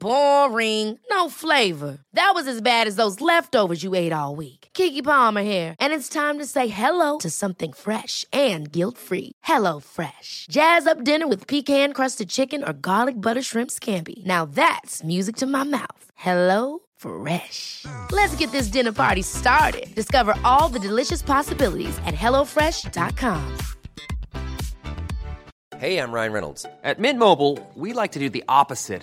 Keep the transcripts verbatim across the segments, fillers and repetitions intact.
Boring. No flavor. That was as bad as those leftovers you ate all week. Kiki Palmer here. And it's time to say hello to something fresh and guilt-free. HelloFresh. Jazz up dinner with pecan-crusted chicken or garlic butter shrimp scampi. Now that's music to my mouth. HelloFresh. Let's get this dinner party started. Discover all the delicious possibilities at HelloFresh dot com. Hey, I'm Ryan Reynolds. At Mint Mobile, we like to do the opposite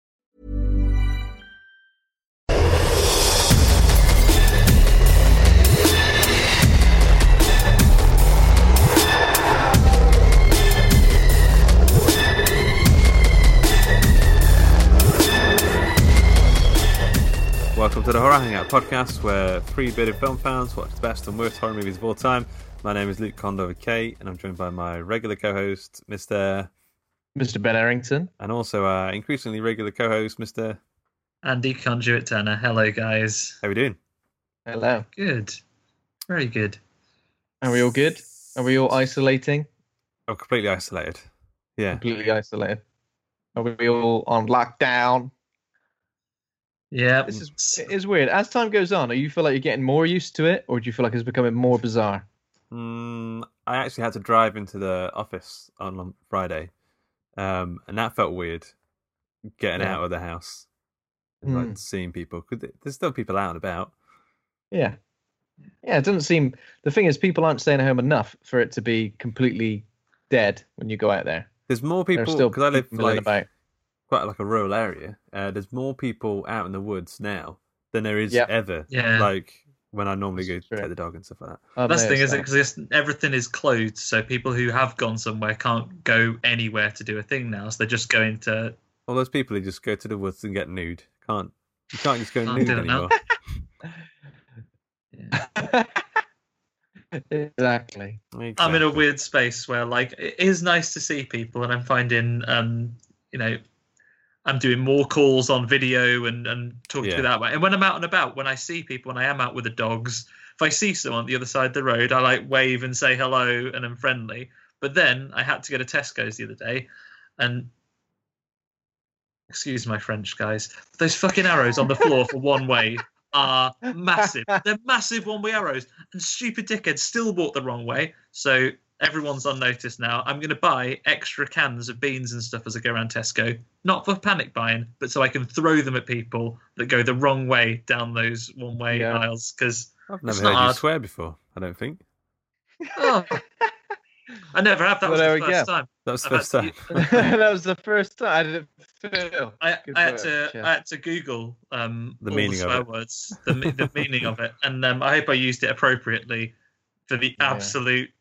Welcome to the Horror Hangout podcast, where three bearded film fans watch the best and worst horror movies of all time. My name is Luke Condor K, and I'm joined by my regular co-host, Mister Mister Ben Errington, and also our increasingly regular co-host, Mister Andy Conduit Tanner. Hello, guys. How are we doing? Hello. Good. Very good. Are we all good? Are we all isolating? Oh, completely isolated. Yeah. Completely isolated. Are we all on lockdown? Yeah, this is it is weird. As time goes on, do you feel like you're getting more used to it, or do you feel like it's becoming more bizarre? Mm, I actually had to drive into the office on Friday, um, and that felt weird. Getting yeah. out of the house, mm. like seeing people. There's still people out and about. Yeah, yeah. It doesn't seem. The thing is, people aren't staying at home enough for it to be completely dead when you go out there. There's more people because I live like. About. Quite like a rural area. Uh, there's more people out in the woods now than there is yep. ever. Yeah. Like when I normally That's go true. Take the dog and stuff like that. Oh, That's the thing is because everything is closed, so people who have gone somewhere can't go anywhere to do a thing now. So they're just going to. All those people who just go to the woods and get nude can't. You can't just go nude anymore. yeah. Exactly. exactly. I'm in a weird space where, like, it is nice to see people, and I'm finding, um, you know. I'm doing more calls on video and, and talking yeah. to that way. And when I'm out and about, when I see people, when I am out with the dogs, if I see someone on the other side of the road, I like wave and say hello and I'm friendly. But then I had to go to Tesco's the other day and excuse my French, guys. Those fucking arrows on the floor for one way are massive. They're massive one way arrows and stupid dickheads still walk the wrong way. So everyone's on notice now. I'm going to buy extra cans of beans and stuff as I go around Tesco. Not for panic buying, but so I can throw them at people that go the wrong way down those one-way yeah. aisles. Because I've never heard hard. you swear before, I don't think. Oh. I never have. That well, was the first go. time. That was the first time. That was the first time. I didn't feel. I, I, had, to, yeah. I had to Google um, the all meaning the swear of it. words, the, the meaning of it. And um, I hope I used it appropriately for the yeah. absolute...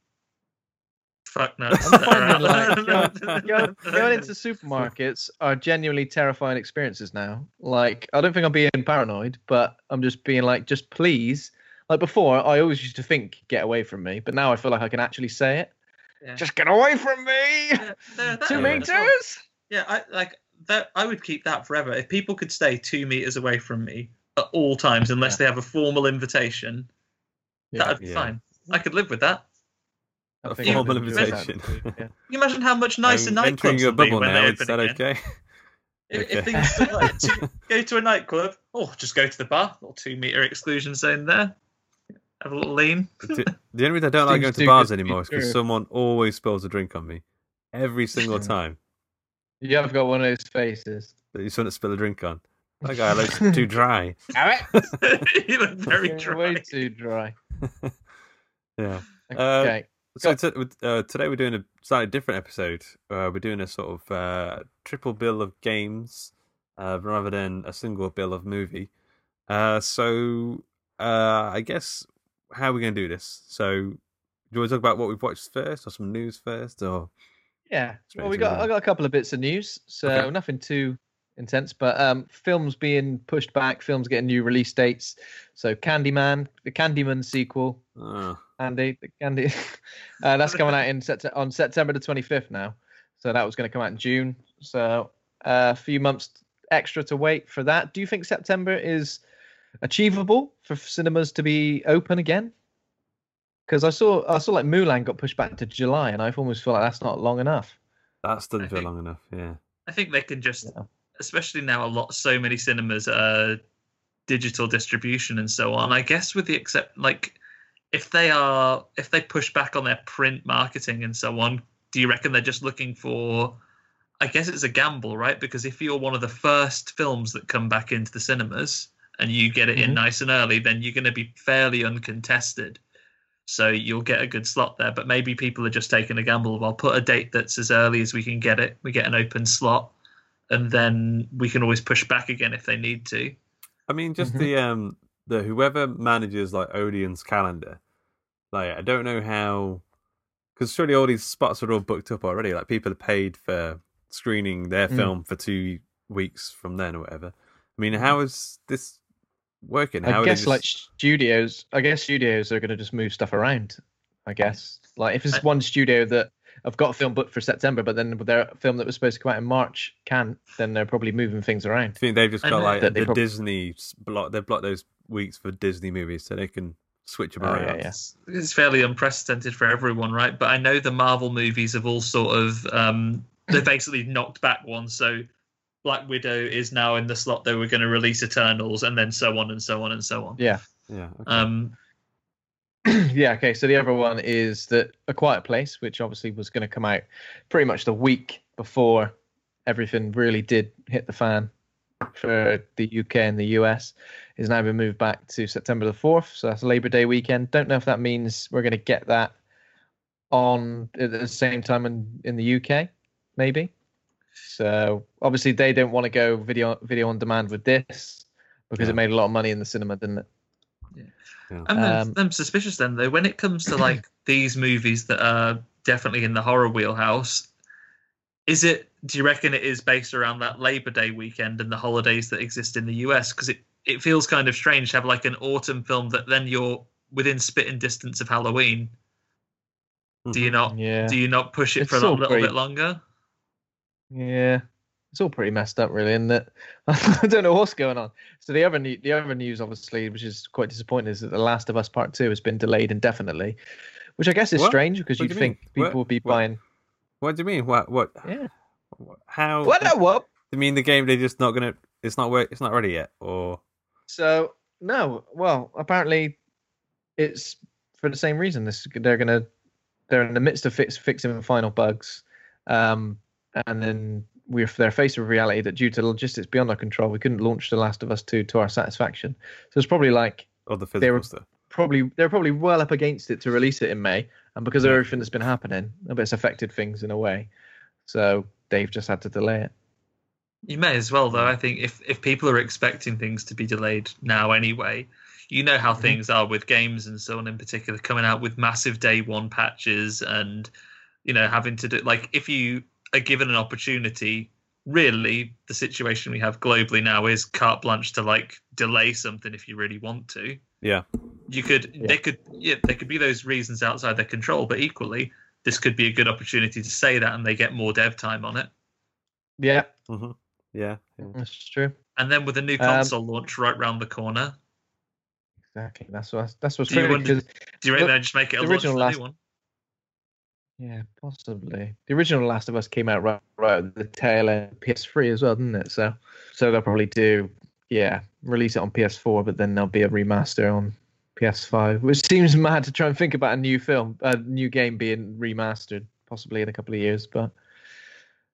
Fuck no. Like, going, going into supermarkets are genuinely terrifying experiences now. Like, I don't think I'm being paranoid, but I'm just being like, just please. Like before, I always used to think, get away from me. But now I feel like I can actually say it. Yeah. Just get away from me. Yeah, they're, they're, two yeah. meters. Yeah, I like that. I would keep that forever. If people could stay two meters away from me at all times, unless yeah. they have a formal invitation, yeah, that'd be yeah. fine. I could live with that. A formal invitation. Yeah. Can you imagine how much nicer nightclubs would be when now, they open again? Okay? If, okay. if things like to go to a nightclub, oh, just go to the bar, little two metre exclusion zone there. Have a little lean. The only reason I don't like going to bars anymore is because someone always spills a drink on me, every single time. You have got one of those faces that you shouldn't spill a drink on. That guy looks too dry. Damn it! You look very You're dry. Way too dry. yeah. Okay. Um, So t- uh, today we're doing a slightly different episode. Uh, we're doing a sort of uh, triple bill of games uh, rather than a single bill of movie. Uh, so uh, I guess how are we going to do this? So do you want to talk about what we've watched first, or some news first, or? Yeah, well, we got I got a couple of bits of news, so okay. nothing too intense, but um, films being pushed back, films getting new release dates. So Candyman, the Candyman sequel, oh. Andy, the Candy, uh, that's coming out in sept- on September the twenty-fifth now. So that was going to come out in June, so a few months extra to wait for that. Do you think September is achievable for cinemas to be open again? Because I saw, I saw like Mulan got pushed back to July, and I almost feel like that's not long enough. That doesn't feel long enough, yeah. I think they can just, yeah. especially now, a lot, so many cinemas are digital distribution and so on. I guess with the except, like, if they are, if they push back on their print marketing and so on, do you reckon they're just looking for? I guess it's a gamble, right? Because if you're one of the first films that come back into the cinemas and you get it mm-hmm. in nice and early, then you're going to be fairly uncontested. So you'll get a good slot there, but maybe people are just taking a gamble of, I'll put a date that's as early as we can get it. We get an open slot, and then we can always push back again if they need to. I mean, just mm-hmm. the um, the whoever manages like Odeon's calendar, like I don't know how, because surely all these spots are all booked up already. Like people are paid for screening their mm. film for two weeks from then or whatever. I mean, how is this? Working. How I guess just... like studios. I guess studios are going to just move stuff around. I guess like if it's one studio that I've got a film booked for September, but then their film that was supposed to come out in March can't, then they're probably moving things around. I think they've just got like the probably... Disney block. They've blocked those weeks for Disney movies, so they can switch them oh, around. Yeah, yeah. It's fairly unprecedented for everyone, right? But I know the Marvel movies have all sort of um, they've basically knocked back one, so. Black Widow is now in the slot that we're going to release Eternals, and then so on and so on and so on. Yeah, yeah. Okay. Um, yeah. Okay. So the other one is that A Quiet Place, which obviously was going to come out pretty much the week before everything really did hit the fan for the U K and the U S, is now been moved back to September the fourth. So that's Labor Day weekend. Don't know if that means we're going to get that on at the same time in in the U K, maybe. So obviously they don't want to go video video on demand with this because yeah. it made a lot of money in the cinema, didn't it? Yeah, yeah. I'm, um, I'm suspicious then though when it comes to like these movies that are definitely in the horror wheelhouse. Is it? Do you reckon it is based around that Labor Day weekend and the holidays that exist in the U S? Because it, it feels kind of strange to have like an autumn film that then you're within spitting distance of Halloween. Mm-hmm. Do you not? Yeah. Do you not push it it's for a little great. bit longer? Yeah, it's all pretty messed up, really, isn't it? I don't know what's going on. So the other new, the other news, obviously, which is quite disappointing, is that The Last of Us Part Two has been delayed indefinitely, which I guess is what? strange because you'd you think mean? people what? would be what? buying. What do you mean? What? What? Yeah. How? What? No, what? You mean the game? They're just not gonna. It's not. It's not ready yet, or. So no. Well, apparently, it's for the same reason. This they're gonna. They're in the midst of fix, fixing final bugs. Um. And then we're they're faced with reality that due to logistics beyond our control, we couldn't launch The Last of Us two to our satisfaction. So it's probably like or the physical they were stuff. probably they're probably well up against it to release it in May, and because of everything that's been happening, it's affected things in a way. So they've just had to delay it. You may as well though. I think if if people are expecting things to be delayed now anyway, you know how mm-hmm. things are with games and so on in particular, coming out with massive day one patches and you know having to do like if you. Are given an opportunity, really the situation we have globally now is carte blanche to like delay something if you really want to. Yeah. You could yeah. they could yeah, there could be those reasons outside their control, but equally this could be a good opportunity to say that and they get more dev time on it. Yeah. Mm-hmm. Yeah. yeah. That's true. And then with a new console um, launch right round the corner. Exactly. That's what that's what's do you, wonder, do you reckon look, they just make it a launch for the new one? Yeah, possibly. The original Last of Us came out right, right at the tail end of P S three as well, didn't it? So so they'll probably do, yeah, release it on P S four, but then there'll be a remaster on P S five, which seems mad to try and think about a new film, a new game being remastered, possibly in a couple of years, but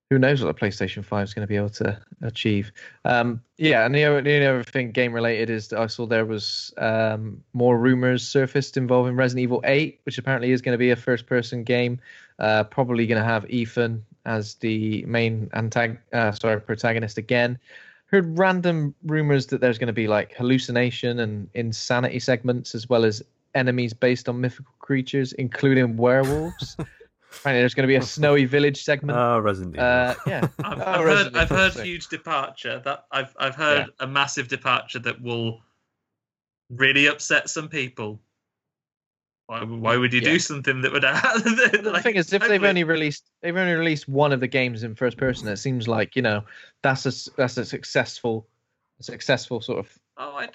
who knows what the PlayStation five is going to be able to achieve. Um, yeah, and the other, the other thing game-related is that I saw there was um, more rumors surfaced involving Resident Evil eight, which apparently is going to be a first-person game, uh, probably going to have Ethan as the main antag- uh, sorry, protagonist again. heard random rumors that there's going to be like hallucination and insanity segments, as well as enemies based on mythical creatures, including werewolves. Apparently, there's going to be a snowy village segment. Oh, Resident Evil! Uh, yeah, I've, I've oh, heard, I've heard huge departure. That I've I've heard yeah. a massive departure that will really upset some people. Why, why would you yeah. do something that would? Like, the thing is, if totally... they've only released they've only released one of the games in first person, it seems like, you know, that's a that's a successful a successful sort of oh, I...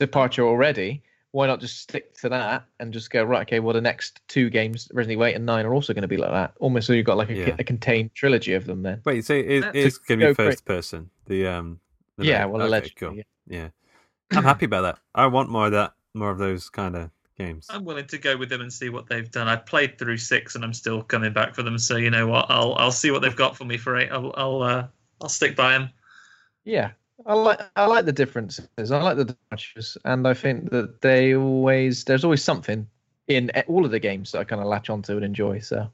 departure already. Why not just stick to that and just go, right, okay, well, the next two games, Resident Evil eight and nine, are also going to be like that. Almost so you've got like a, yeah. a contained trilogy of them then. Wait, so it, it's going to be first great. person? The um, the Yeah, main. well, okay, allegedly. Cool. Yeah. yeah. I'm happy about that. I want more of that, more of those kind of games. I'm willing to go with them and see what they've done. I played through six and I'm still coming back for them, so you know what, I'll I'll see what they've got for me for eight. I'll I'll, uh, I'll stick by them. Yeah. I like I like the differences. I like the differences, and I think that they always there's always something in all of the games that I kind of latch onto and enjoy. So,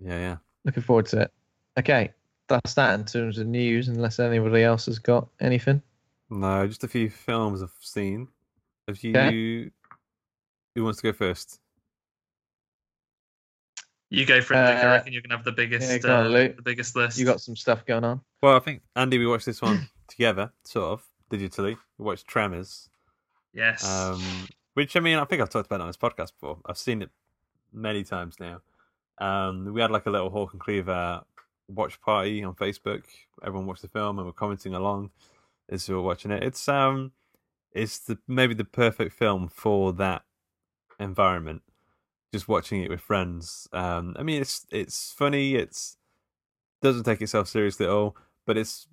yeah, yeah, looking forward to it. Okay, that's that in terms of news. Unless anybody else has got anything. No, just a few films I've seen. Have you? Okay. Who wants to go first? You go for it, Luke. Uh, I reckon you're gonna have the biggest, yeah, go on, uh, the biggest list. You got some stuff going on. Well, I think Andy, we watched this one together, sort of digitally. We watched Tremors. Yes. Um, which I mean, I think I've talked about it on this podcast before. I've seen it many times now. Um, we had like a little Hawk and Cleaver watch party on Facebook. Everyone watched the film and were commenting along as we were watching it. It's um, it's the maybe the perfect film for that environment. Just watching it with friends. Um, I mean, it's it's funny. It's doesn't take itself seriously at all. But it's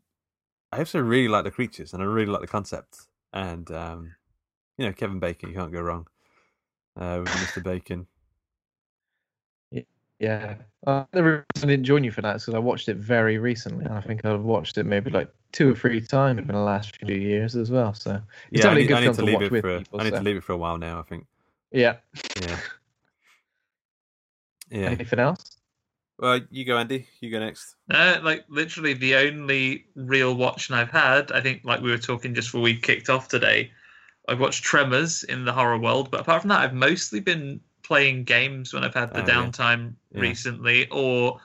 I also really like the creatures and I really like the concept. And um, you know, Kevin Bacon, you can't go wrong uh, with Mister Bacon. Yeah, uh, the reason I didn't join you for that is because I watched it very recently. I think I've watched it maybe like two or three times in the last few years as well. So it's yeah, definitely I need, a good I film to, to watch with a, people. I need so. to leave it for a while now. I think. Yeah. Yeah. Yeah. Anything else? Well, you go, Andy. You go next. No, like literally the only real watching I've had. I think, like we were talking just before we kicked off today, I've watched Tremors in the horror world, but apart from that, I've mostly been playing games when I've had the oh, downtime yeah. Yeah. recently. Or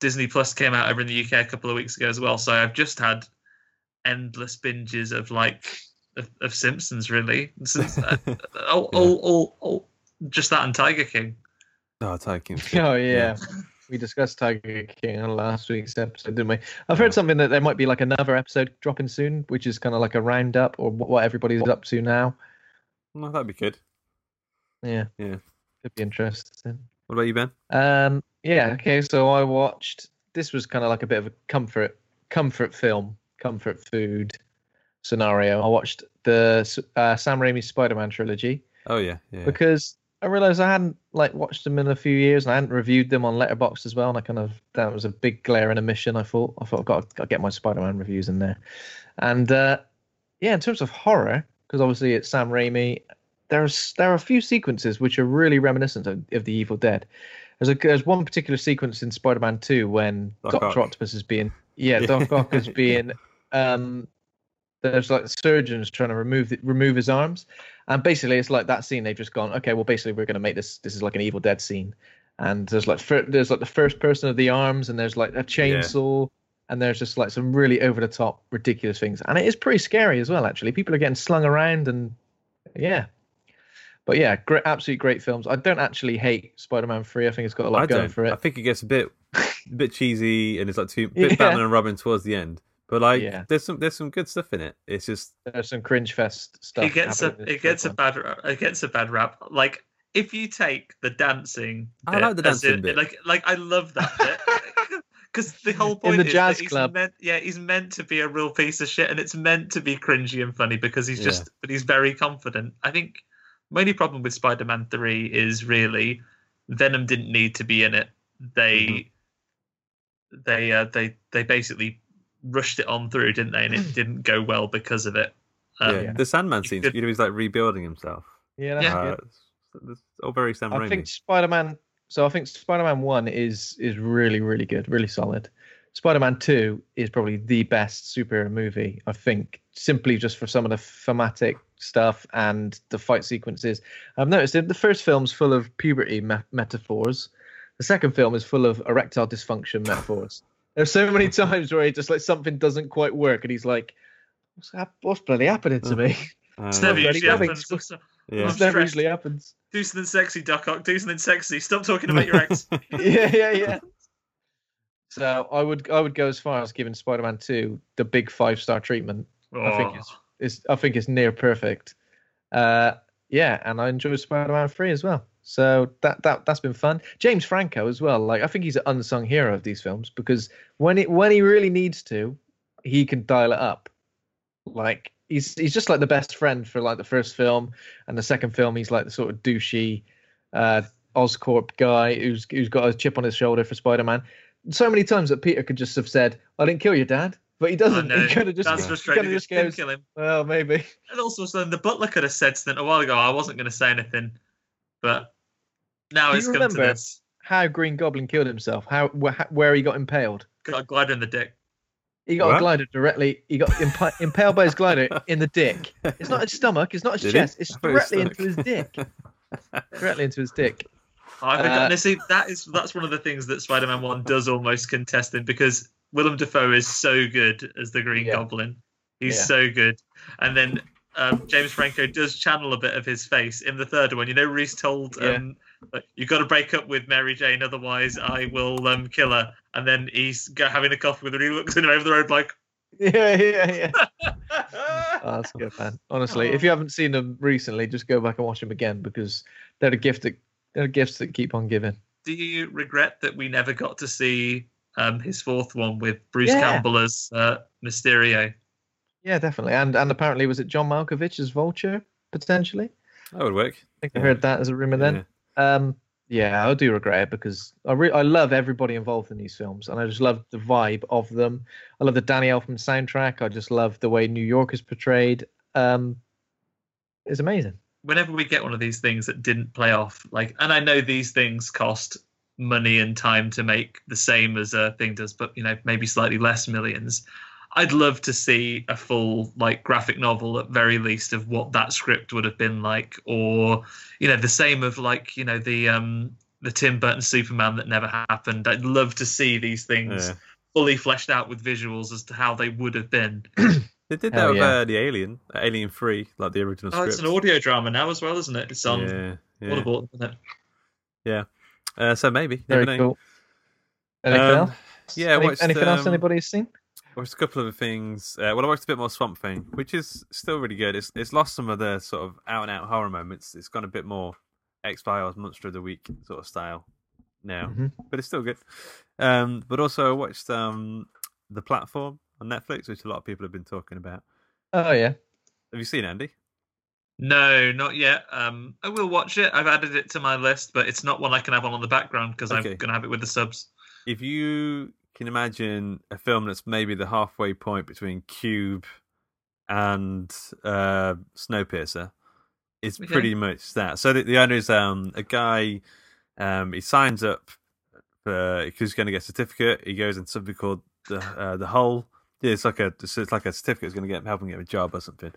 Disney Plus came out over in the U K a couple of weeks ago as well, so I've just had endless binges of like of, of Simpsons, really. Since, uh, all, yeah. all, all, all, just that and Tiger King. Oh, Tiger King. Oh, yeah. yeah. We discussed Tiger King on last week's episode, didn't we? I've heard yeah. something that there might be like another episode dropping soon, which is kind of like a roundup or what everybody's up to now. Well, that'd be good. Yeah. Yeah. It'd be interesting. What about you, Ben? Um, yeah, okay, so I watched... This was kind of like a bit of a comfort comfort film, comfort food scenario. I watched the uh, Sam Raimi Spider-Man trilogy. Oh, yeah. yeah. Because... I realised I hadn't like watched them in a few years, and I hadn't reviewed them on Letterboxd as well. And I kind of that was a big glaring omission. I thought I thought I've got to get my Spider-Man reviews in there. And uh, yeah, in terms of horror, because obviously it's Sam Raimi, there's there are a few sequences which are really reminiscent of, of The Evil Dead. There's a, there's one particular sequence in Spider-Man Two when Doctor Octopus is being yeah Doc Ock is being um, there's like surgeons trying to remove the, remove his arms. And basically, it's like that scene. They've just gone, okay, well, basically, we're going to make this. This is like an Evil Dead scene. And there's like fir- there's like the first person of the arms, and there's like a chainsaw, yeah. and there's just like some really over the top, ridiculous things. And it is pretty scary as well. Actually, people are getting slung around, and yeah. But yeah, great, absolutely great films. I don't actually hate Spider-Man three. I think it's got a lot I going don't. for it. I think it gets a bit, a bit cheesy, and it's like too bit yeah. Batman and Robin towards the end. But like, yeah. there's some there's some good stuff in it. It's just there's some cringe fest stuff. It gets a it gets a bad it gets a bad rap. Like if you take the dancing, I bit, like the dancing it, bit. Like like I love that bit because the whole point in the is jazz that club. He's meant, yeah, he's meant to be a real piece of shit, and it's meant to be cringy and funny because he's just yeah. but he's very confident. I think my only problem with Spider-Man three is really Venom didn't need to be in it. They mm-hmm. they uh, they they basically. rushed it on through, didn't they? And it didn't go well because of it. Um, yeah. The Sandman scene, could... you know, he's like rebuilding himself. Yeah, that's uh, good. It's all very Sam Raimi. I think Spider-Man. So I think Spider-Man One is is really really good, really solid. Spider-Man two is probably the best superhero movie, I think, simply just for some of the thematic stuff and the fight sequences. I've noticed that the first film's full of puberty me- metaphors. The second film is full of erectile dysfunction metaphors. There's so many times where he just like something doesn't quite work, and he's like, "What's, hap- what's bloody happening to me?" Uh, it's never usually happens. It's yeah. never usually happens. Do something sexy, Duck Ock. Do something sexy. Stop talking about your ex. yeah, yeah, yeah. So I would, I would go as far as giving Spider-Man two the big five-star treatment. Oh. I think it's, it's, I think it's near perfect. Uh, yeah, and I enjoyed Spider-Man three as well. So that that that's been fun. James Franco as well. Like I think he's an unsung hero of these films because when it when he really needs to, he can dial it up. Like he's he's just like the best friend for like the first film and the second film. He's like the sort of douchey uh, Oscorp guy who's who's got a chip on his shoulder for Spider-Man. So many times that Peter could just have said, "I didn't kill your dad." But he doesn't. Oh, no. He kind of just, That's frustrating. He just goes, kill him. Well, maybe. And also, so the butler could have said something a while ago. I wasn't going to say anything, but now Do it's come to this. How Green Goblin killed himself? How wh- where he got impaled? Got a glider in the dick. He got what? a glider directly. He got impa- impaled by his glider in the dick. It's not his stomach. It's not his Did chest. He? It's directly into his dick. Directly into his dick. I think uh, see, that is that's one of the things that Spider-Man One does almost contest in because Willem Dafoe is so good as the Green yeah. Goblin. He's yeah. so good. And then um, James Franco does channel a bit of his face in the third one. You know, Reese told, um, yeah. you've got to break up with Mary Jane, otherwise I will um, kill her. And then he's having a coffee with her. He looks in over the road like... Yeah, yeah, yeah. Oh, that's good, man. Honestly, if you haven't seen them recently, just go back and watch them again because they're a gift that, they're gifts that keep on giving. Do you regret that we never got to see... Um, his fourth one with Bruce yeah. Campbell as uh, Mysterio. Yeah, definitely. And and apparently was it John Malkovich as Vulture, potentially? That would work. I think yeah. I heard that as a rumour yeah. then. Um, yeah, I do regret it because I re- I love everybody involved in these films and I just love the vibe of them. I love the Danny Elfman soundtrack. I just love the way New York is portrayed. Um, it's amazing. Whenever we get one of these things that didn't play off, like, and I know these things cost... money and time to make the same as a thing does, but you know, maybe slightly less millions. I'd love to see a full like graphic novel at very least of what that script would have been like, or you know, the same of like, you know, the um the Tim Burton Superman that never happened. I'd love to see these things yeah. fully fleshed out with visuals as to how they would have been. They did Hell that with yeah. uh, the Alien, Alien three, like the original oh, script. It's an audio drama now as well, isn't it? It's on yeah, yeah. Audible, isn't it? Yeah. Uh, so maybe very never cool. know. Anything um, else? Yeah, Any, watched, anything um, else anybody's seen? Watched a couple of things. Uh, well, I watched a bit more Swamp Thing, which is still really good. It's it's lost some of the sort of out and out horror moments. It's gone a bit more X-Files, Monster of the Week sort of style now, mm-hmm. but it's still good. Um, but also I watched um, The Platform on Netflix, which a lot of people have been talking about. Oh yeah, have you seen Andy? No, not yet. Um, I will watch it. I've added it to my list, but it's not one I can have on on the background because okay. I'm going to have it with the subs. If you can imagine a film that's maybe the halfway point between Cube and uh, Snowpiercer, it's okay. pretty much that. So the, the idea is um, a guy, um, he signs up for he's going to get a certificate. He goes into something called the uh, the Hole. Yeah, it's like a it's like a certificate is going to get help him get a job or something.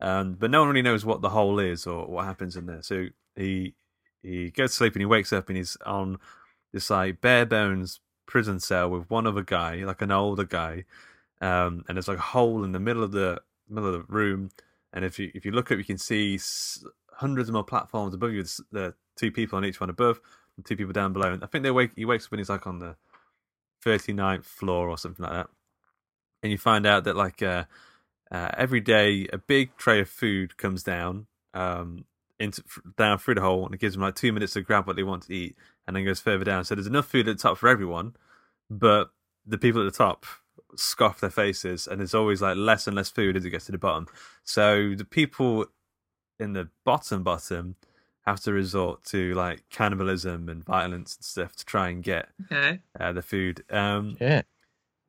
Um, but no one really knows what the hole is or what happens in there. So he he goes to sleep and he wakes up and he's on this like bare bones prison cell with one other guy, like an older guy, um, and there's like a hole in the middle of the middle of the room. And if you if you look up, you can see hundreds of more platforms above you. The two people on each one above, and two people down below. And I think they wake he wakes up and he's like on the thirty-ninth floor or something like that. And you find out that like. Uh, Uh, every day, a big tray of food comes down um, into down through the hole, and it gives them like two minutes to grab what they want to eat, and then goes further down. So there's enough food at the top for everyone, but the people at the top scoff their faces, and there's always like less and less food as it gets to the bottom. So the people in the bottom bottom have to resort to like cannibalism and violence and stuff to try and get okay. uh, the food. Um, yeah.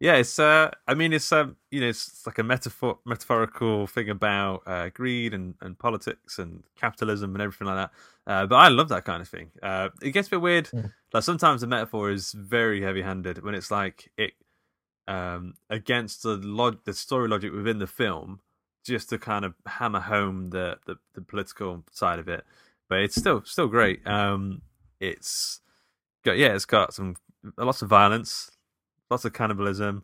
Yeah, it's. Uh, I mean, it's. Um, you know, it's like a metaphor, metaphorical thing about uh, greed and, and politics and capitalism and everything like that. Uh, but I love that kind of thing. Uh, it gets a bit weird. Yeah. Like sometimes the metaphor is very heavy-handed when it's like it um, against the log- the story logic within the film, just to kind of hammer home the, the, the political side of it. But it's still still great. Um, it's got yeah, it's got some lots of violence, lots of cannibalism,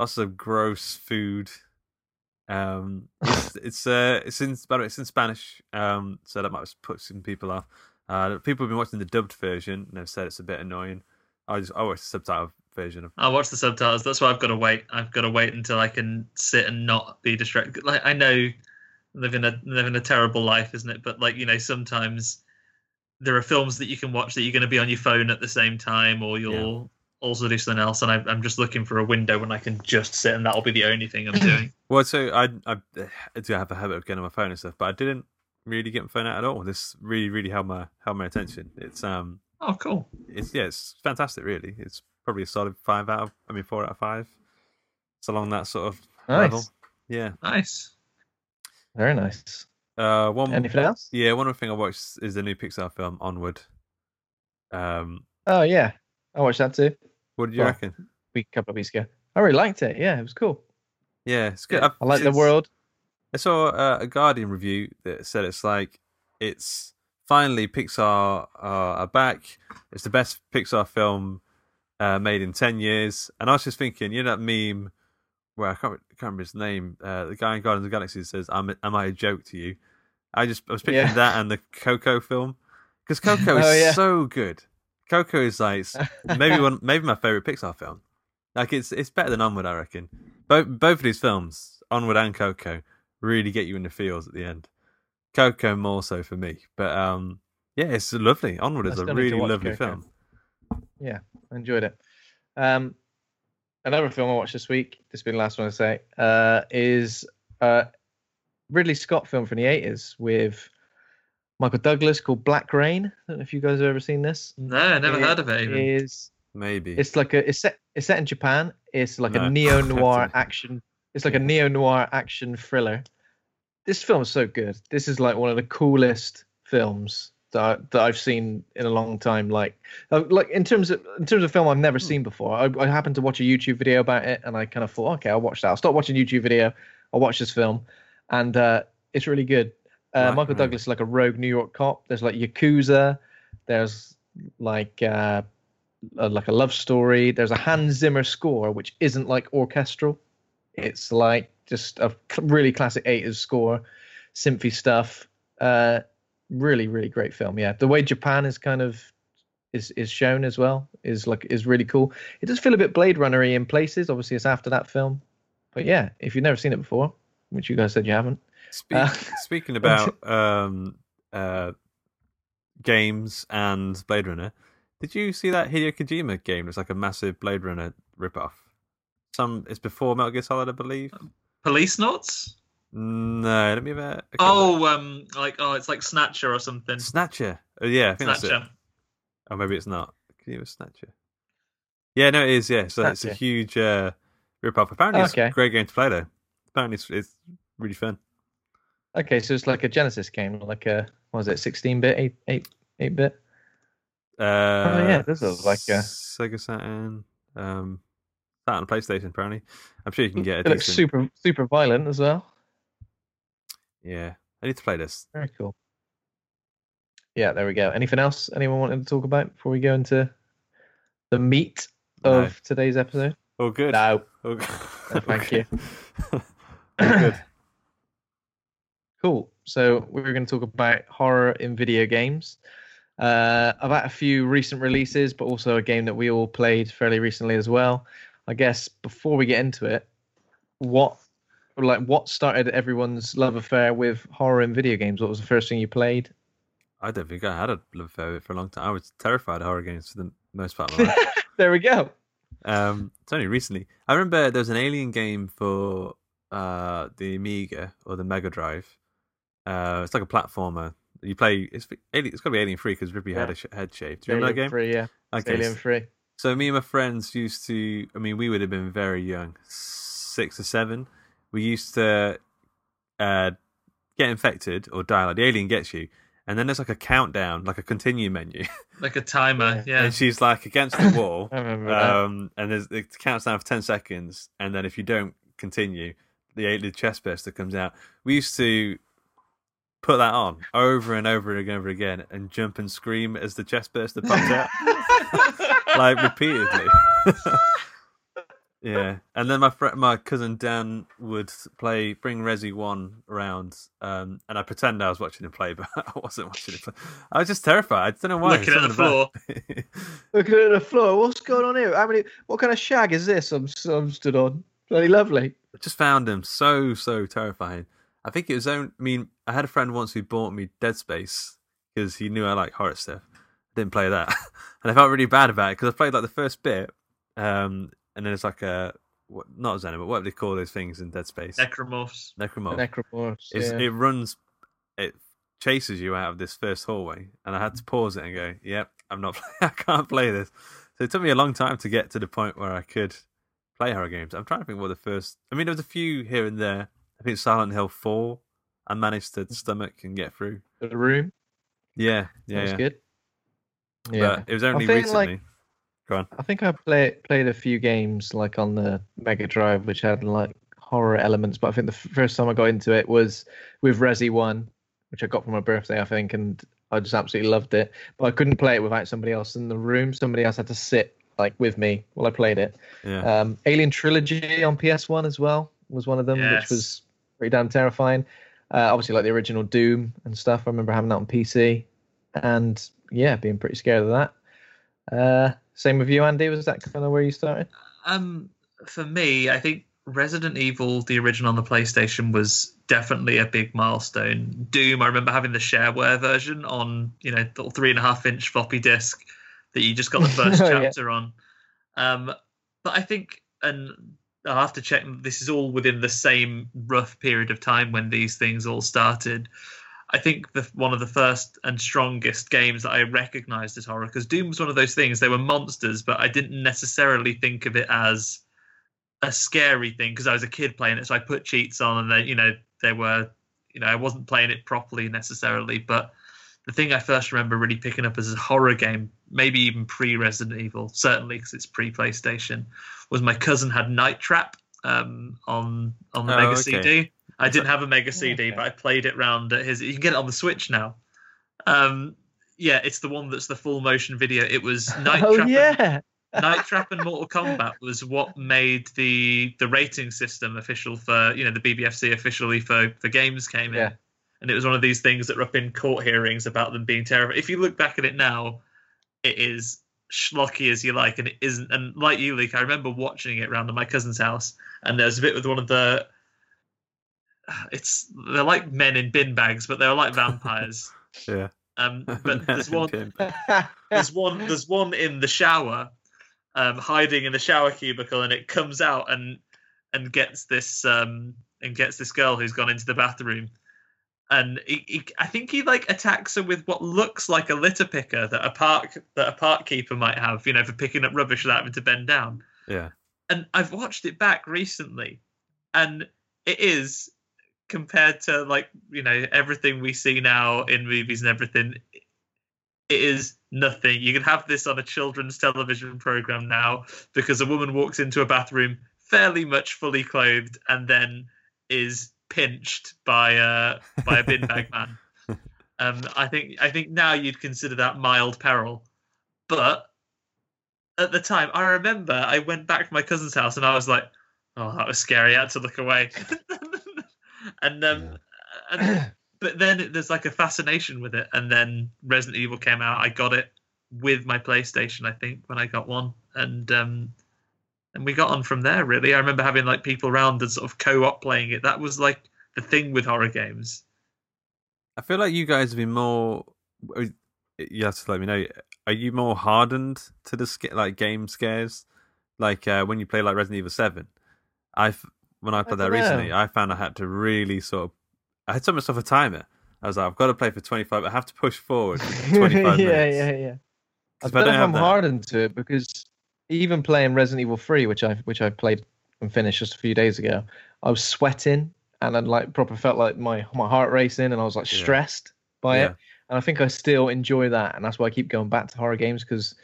lots of gross food. Um, it's it's uh, it's in by the way, it's in Spanish, um, so that might put some people off. Uh, people have been watching the dubbed version and they've said it's a bit annoying. I just I watch the subtitle version. Of- I watch the subtitles. That's why I've got to wait. I've got to wait until I can sit and not be distracted. Like I know, living a living a terrible life, isn't it? But like you know, sometimes there are films that you can watch that you're going to be on your phone at the same time, or you'll yeah. also do something else. And I, I'm just looking for a window when I can just sit, and that'll be the only thing I'm doing. Well, so I I, I do have a habit of getting on my phone and stuff, but I didn't really get my phone out at all. This really really held my held my attention. It's um. Oh, cool! It's yeah, it's fantastic. Really, it's probably a solid five out of, I mean, four out of five. It's along that sort of nice. level. Yeah, nice, very nice. Uh, one anything else? Yeah, one other thing I watched is the new Pixar film Onward. Um. Oh yeah, I watched that too. What did you well, reckon? A couple of weeks ago, I really liked it. Yeah, it was cool. Yeah, it's good. I've, I like the world. I saw uh, a Guardian review that said it's like it's. Finally, Pixar uh, are back. It's the best Pixar film uh, made in ten years. And I was just thinking, you know that meme where I can't, can't remember his name, uh, the guy in Guardians of the Galaxy says, am, am I a joke to you? I just I was picturing yeah. that and the Coco film. Because Coco is oh, yeah. so good. Coco is like, maybe one, maybe my favourite Pixar film. Like it's it's better than Onward, I reckon. Both, both of these films, Onward and Coco, really get you in the feels at the end. Coco more so for me, but um, yeah, it's lovely. Onward is a really lovely Coco. film. Yeah, I enjoyed it. Um, another film I watched this week, this will be the last one I say, uh, is a Ridley Scott film from the eighties with Michael Douglas called Black Rain. I don't know if you guys have ever seen this. No, I never it heard of it. Even. Is, Maybe it's like a it's set it's set in Japan. It's like no. a neo noir action. It's like yeah. a neo noir action thriller. This film is so good. This is like one of the coolest films that I, that I've seen in a long time. Like, like in terms of in terms of film I've never seen before. I, I happened to watch a YouTube video about it, and I kind of thought, okay, I'll watch that. I'll stop watching YouTube video. I'll watch this film, and uh, it's really good. Uh, Michael right. Douglas is like a rogue New York cop. There's like Yakuza. There's like uh, a, like a love story. There's a Hans Zimmer score, which isn't like orchestral. It's like just a really classic eighties score, synthy stuff. Uh, really, really great film. Yeah, the way Japan is kind of is is shown as well is like is really cool. It does feel a bit Blade Runner-y in places. Obviously, it's after that film, but yeah, if you've never seen it before, which you guys said you haven't. Speak, uh, speaking about um, uh, games and Blade Runner, did you see that Hideo Kojima game? It's like a massive Blade Runner ripoff. Some it's before Metal Gear Solid, I believe. Police Knots? No, let me have a... Oh, um, like oh, it's like Snatcher or something. Snatcher, oh, yeah, I think Snatcher. That's it. Oh, maybe it's not. Can you have Snatcher? Yeah, no, it is. Yeah, so Snatcher. It's a huge uh, rip-off. Apparently, oh, okay. It's a great game to play though. Apparently, it's, it's really fun. Okay, so it's like a Genesis game, like a what was it, sixteen bit, eight, eight, eight bit? Uh, oh yeah, this is like a Sega Saturn. Um. That on PlayStation, apparently. I'm sure you can get it. It looks super, super violent as well. Yeah, I need to play this. Very cool. Yeah, there we go. Anything else anyone wanted to talk about before we go into the meat of no. today's episode? All good. No. All good. No, thank you. All good. Cool. So we're going to talk about horror in video games. Uh, about a few recent releases, but also a game that we all played fairly recently as well. I guess before we get into it, what like what started everyone's love affair with horror and video games? What was the first thing you played? I don't think I had a love affair with it for a long time. I was terrified of horror games for the most part of my life. There we go. Um, it's only recently. I remember there was an Alien game for uh, the Amiga or the Mega Drive. Uh, it's like a platformer. You play. It's it's got to be Alien three because Ripley yeah. had a sh- head shaved. Do you Alien remember that game? three, yeah. Okay. Alien three. So me and my friends used to, I mean, we would have been very young, six or seven. We used to uh, get infected or die, like the alien gets you, and then there's like a countdown, like a continue menu, like a timer. Yeah, and she's like against the wall. I remember um, that. And there's, it counts down for ten seconds, and then if you don't continue, the eight-lead chest burster comes out. We used to put that on over and over and over again, and jump and scream as the chest burster pops out, like repeatedly. Yeah, and then my friend, my cousin Dan would play bring Resi One around, um, and I pretend I was watching him play, but I wasn't watching him play. I was just terrified. I don't know why. Looking at the floor. Looking at the floor. What's going on here? How many? What kind of shag is this? I'm, I'm stood on. Bloody lovely. I just found him so so terrifying. I think it was only. I mean, I had a friend once who bought me Dead Space because he knew I like horror stuff. I didn't play that, and I felt really bad about it because I played like the first bit. Um, And then it's like a, not a xenomorph, what do they call those things in Dead Space? Necromorphs. Necromorphs. Necromorphs, yeah. It runs, it chases you out of this first hallway. And I had to pause it and go, yep, I'm not, I can't play this. So it took me a long time to get to the point where I could play horror games. I'm trying to think what the first, I mean, there was a few here and there. I think Silent Hill four, I managed to stomach and get through. The Room? Yeah, yeah, that was yeah. good. Yeah. But it was only recently. Like- I think I play, played a few games like on the Mega Drive which had like horror elements, but I think the first time I got into it was with Resi One, which I got for my birthday, I think, and I just absolutely loved it. But I couldn't play it without somebody else in the room. Somebody else had to sit like with me while I played it. Yeah. Um, Alien Trilogy on P S one as well was one of them, yes. which was pretty damn terrifying. Uh, obviously, like the original Doom and stuff. I remember having that on P C, and yeah, being pretty scared of that. Uh, Same with you, Andy. Was that kind of where you started? Um, for me, I think Resident Evil, the original on the PlayStation, was definitely a big milestone. Doom, I remember having the shareware version on, you know, little three and a half inch floppy disk that you just got the first oh, chapter yeah. on. Um, but I think, and I'll have to check, this is all within the same rough period of time when these things all started. I think the, one of the first and strongest games that I recognised as horror, because Doom was one of those things, they were monsters, but I didn't necessarily think of it as a scary thing because I was a kid playing it, so I put cheats on and then, you know, they were, you know, I wasn't playing it properly necessarily, but the thing I first remember really picking up as a horror game, maybe even pre-Resident Evil, certainly because it's pre-PlayStation, was my cousin had Night Trap um, on, on the oh, Mega okay. C D. I didn't have a Mega C D, but I played it round at his... You can get it on the Switch now. Um, yeah, it's the one that's the full motion video. It was Night oh, Trap. Yeah. And, Night Trap and Mortal Kombat was what made the the rating system official for... You know, the B B F C officially for, for games came in. Yeah. And it was one of these things that were up in court hearings about them being terrible. If you look back at it now, it is schlocky as you like, and it isn't... And like you, Luke, I remember watching it round at my cousin's house, and there's a bit with one of the... It's they're like men in bin bags, but they're like vampires. yeah. Um. But there's one. there's one. There's one in the shower, um, hiding in the shower cubicle, and it comes out and and gets this um and gets this girl who's gone into the bathroom, and he, he, I think he like attacks her with what looks like a litter picker that a park that a park keeper might have, you know, for picking up rubbish without having to bend down. Yeah. And I've watched it back recently, and it is. Compared to, like, you know, everything we see now in movies and everything, it is nothing. You can have this on a children's television program now because a woman walks into a bathroom fairly much fully clothed and then is pinched by a by a bin bag man. Um, I think I think now you'd consider that mild peril, but at the time, I remember I went back to my cousin's house and I was like, "Oh, that was scary. I had to look away." And um, and, but then there's like a fascination with it, and then Resident Evil came out. I got it with my PlayStation, I think, when I got one, and um, and we got on from there. Really, I remember having like people around that sort of co-op playing it. That was like the thing with horror games. I feel like you guys have been more. You have to let me know. Are you more hardened to the like game scares, like uh, when you play like Resident Evil Seven? I've. When I played I that recently, know. I found I had to really sort of... I had so much of a timer. I was like, I've got to play for twenty-five, I have to push forward for twenty-five yeah, minutes. Yeah, yeah, yeah. I don't know if I'm that. hardened to it, because even playing Resident Evil three, which I which I played and finished just a few days ago, I was sweating, and I like proper felt like my, my heart racing, and I was like stressed yeah. by yeah. it. And I think I still enjoy that. And that's why I keep going back to horror games, because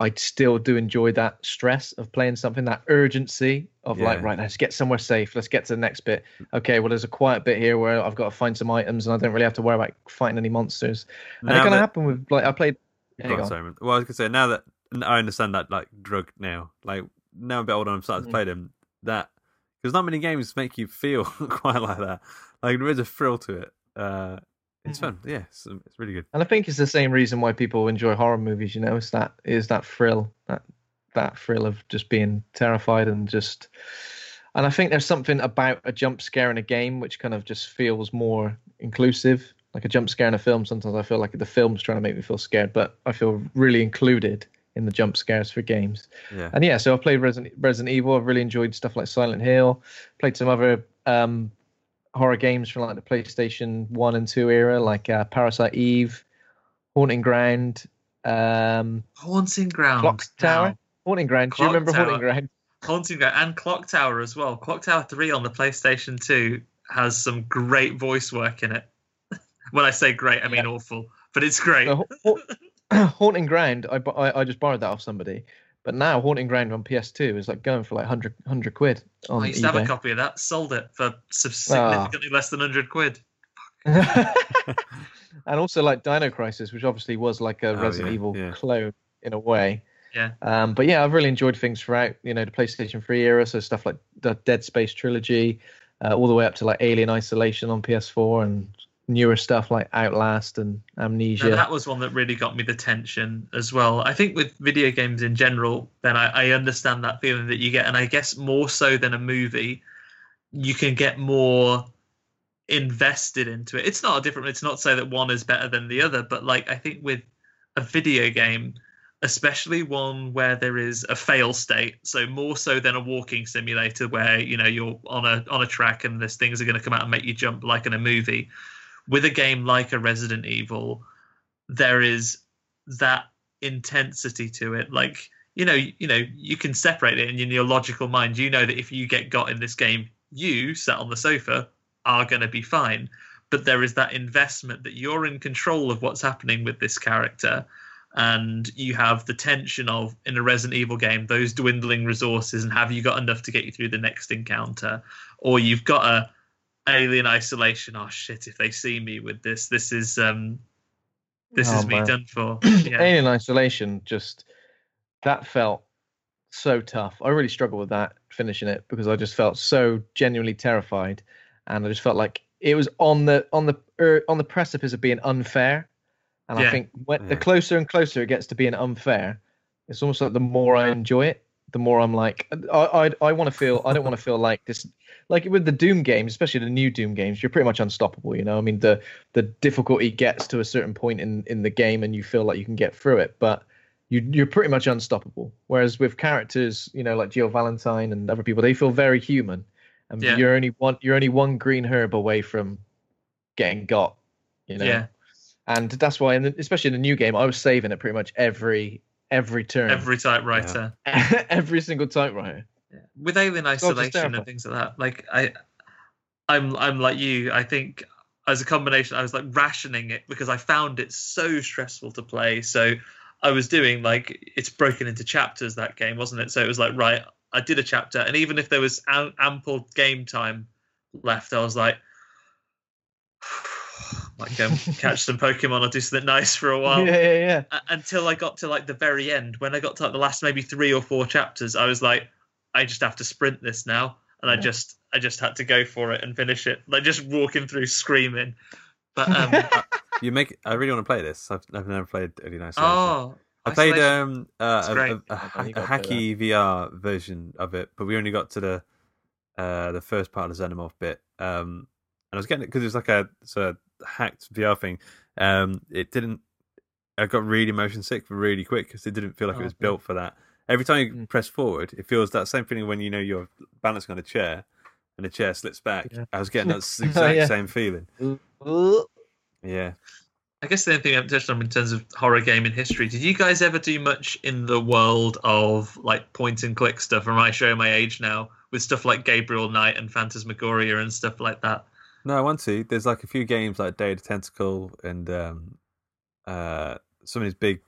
I still do enjoy that stress of playing something, that urgency of yeah. like, right, let's get somewhere safe. Let's get to the next bit. Okay, well, there's a quiet bit here where I've got to find some items and I don't really have to worry about fighting any monsters. And now it kind of happened with, like, I played... Hang on. Sorry, well, I was going to say, now that I understand that, like, drug now, like, now I'm a bit older and I'm starting mm-hmm. to play them, that... Because not many games make you feel quite like that. Like, there is a thrill to it. Uh, it's fun. Yeah, it's, it's really good. And I think it's the same reason why people enjoy horror movies, you know? It's that, is that thrill, that that thrill of just being terrified and just... And I think there's something about a jump scare in a game which kind of just feels more inclusive. Like a jump scare in a film, sometimes I feel like the film's trying to make me feel scared, but I feel really included in the jump scares for games. Yeah. And yeah, so I've played Resident, Resident Evil. I've really enjoyed stuff like Silent Hill. Played some other um, horror games from like the PlayStation one and two era, like uh, Parasite Eve, Haunting Ground. Um, Haunting Ground. Clock Tower. Now. Haunting Ground. Clock Do you remember Tower. Haunting Ground? Haunting Ground and Clock Tower as well. Clock Tower three on the PlayStation two has some great voice work in it. When I say great, I mean yeah. awful, but it's great. So, ha- Haunting Ground, I, I I just borrowed that off somebody, but now Haunting Ground on P S two is like going for like one hundred quid on I used eBay. To have a copy of that, sold it for significantly oh. less than one hundred quid. And also like Dino Crisis, which obviously was like a oh, Resident yeah, Evil yeah. clone in a way. Yeah. Um, but yeah, I've really enjoyed things throughout, you know, the PlayStation three era, so stuff like the Dead Space trilogy, uh, all the way up to like Alien Isolation on P S four and newer stuff like Outlast and Amnesia. Now, that was one that really got me the tension as well. I think with video games in general, then I, I understand that feeling that you get, and I guess more so than a movie, you can get more invested into it. It's not a different, it's not so that one is better than the other, but like I think with a video game, especially one where there is a fail state, so more so than a walking simulator where, you know, you're on a on a track and there's things are going to come out and make you jump like in a movie. With a game like a Resident Evil, there is that intensity to it. Like, you know, you know, you can separate it, and in your logical mind, you know that if you get got in this game, you, sat on the sofa, are going to be fine. But there is that investment that you're in control of what's happening with this character, and you have the tension of, in a Resident Evil game, those dwindling resources, and have you got enough to get you through the next encounter? Or you've got a... Alien Isolation. Oh shit! If they see me with this, this is um, this oh, is me man. done for. Yeah. Alien Isolation, just that felt so tough. I really struggled with that finishing it because I just felt so genuinely terrified, and I just felt like it was on the on the er, on the precipice of being unfair. And yeah. I think when, yeah. the closer and closer it gets to being unfair, it's almost like the more I enjoy it, the more I'm like, I I, I want to feel, I don't want to feel like this, like with the Doom games, especially the new Doom games, you're pretty much unstoppable, you know? I mean, the the difficulty gets to a certain point in, in the game and you feel like you can get through it, but you, you're pretty much unstoppable. Whereas with characters, you know, like Jill Valentine and other people, they feel very human. And yeah. you're, only one, you're only one green herb away from getting got, you know? Yeah. And that's why, and especially in the new game, I was saving it pretty much every... Every turn. Every typewriter. Yeah. Every single typewriter. Yeah. With Alien Isolation and things like that, like I, I'm I'm like you. I think as a combination, I was like rationing it because I found it so stressful to play. So I was doing like, it's broken into chapters, that game, wasn't it? So it was like, right, I did a chapter. And even if there was am- ample game time left, I was like... Like, um, catch some Pokemon or do something nice for a while. Yeah, yeah, yeah. Uh, until I got to, like, the very end. When I got to, like, the last maybe three or four chapters, I was like, I just have to sprint this now. And yeah. I just I just had to go for it and finish it. Like, just walking through screaming. But um, you make... I really want to play this. I've, I've never played any nice Oh. I played um, uh, a, a, a, ha- a hacky V R version of it, but we only got to the uh, the first part of the Xenomorph bit. Um, and I was getting it because it was like a... So, hacked V R thing. Um, it didn't. I got really motion sick really quick because it didn't feel like oh, it was built for that. Every time you mm. press forward, it feels that same feeling when you know you're balancing on a chair and the chair slips back. Yeah. I was getting that exact oh, yeah. same feeling. Yeah. I guess the only thing I've touched on in terms of horror game in history. Did you guys ever do much in the world of like point and click stuff? Am I showing my age now with stuff like Gabriel Knight and Phantasmagoria and stuff like that? No, I want to. There's like a few games like Day of the Tentacle and um, uh, some of these big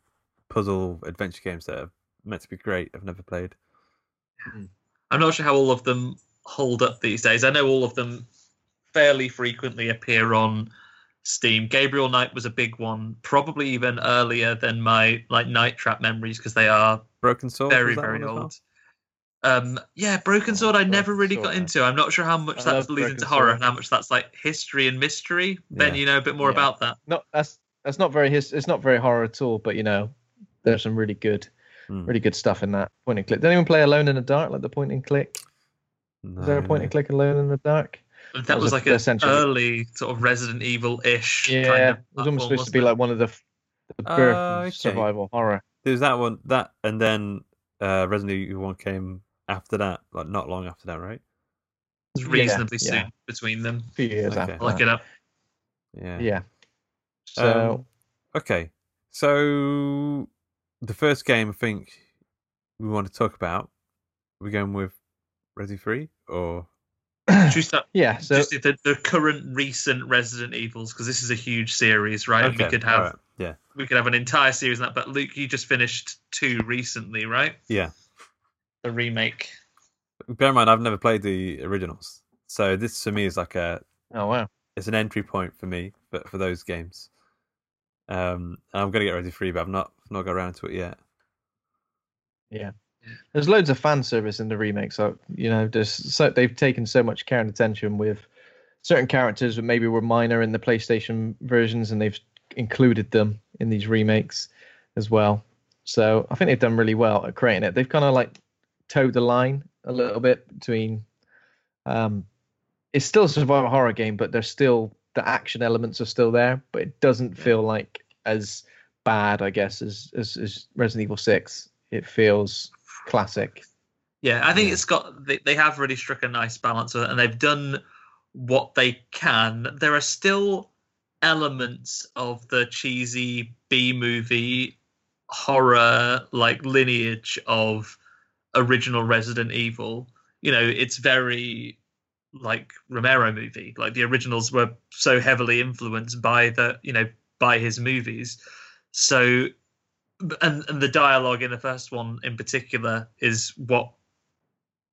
puzzle adventure games that are meant to be great. I've never played. I'm not sure how all of them hold up these days. I know all of them fairly frequently appear on Steam. Gabriel Knight was a big one, probably even earlier than my like Night Trap memories, because they are Broken Sword, very, very old. Well? Um, yeah, Broken Sword. Oh, I never Broken really Sword, got into. Yeah. I'm not sure how much I that's leading to horror Sword. And how much that's like history and mystery. Ben, yeah. you know a bit more yeah. about that. Not that's that's not very his, it's not very horror at all. But you know, there's some really good, mm. really good stuff in that point and click. Did anyone play Alone in the Dark, like the point and click? No, Is there a point no. and click Alone in the Dark? That, that was, was a, like an early sort of Resident Evil-ish yeah, kind of. Yeah, it was almost supposed to be it? like one of the, the birth uh, okay. of survival horror. There's that one, that, and then uh, Resident Evil One came after that, like not long after that, right? It was reasonably yeah, soon yeah. between them. A few years okay. after. I'll look it up. Yeah. Yeah. So um, okay, so the first game I think we want to talk about, we're going with Resi three or. Just that, yeah, so just the, the current recent Resident Evils, because this is a huge series, right? Okay, and we could have right, yeah, we could have an entire series on that. But Luke, you just finished two recently, right? Yeah, a remake. Bear in mind, I've never played the originals, so this to me is like a oh wow, it's an entry point for me, but for those games, um, I'm gonna get ready for it, but I've not not got around to it yet. Yeah. There's loads of fan service in the remake, so you know, just so they've taken so much care and attention with certain characters that maybe were minor in the PlayStation versions, and they've included them in these remakes as well. So I think they've done really well at creating it. They've kind of like towed the line a little bit between. Um, it's still a survival horror game, but there's still the action elements are still there, but it doesn't feel like as bad, I guess, as as, as Resident Evil six. It feels classic. Yeah, I think yeah. it's got they, they have really struck a nice balance with it, and they've done what they can. There are still elements of the cheesy B movie horror like lineage of original Resident Evil. You know, it's very like Romero movie. Like the originals were so heavily influenced by the, you know, by his movies. So And, and the dialogue in the first one in particular is what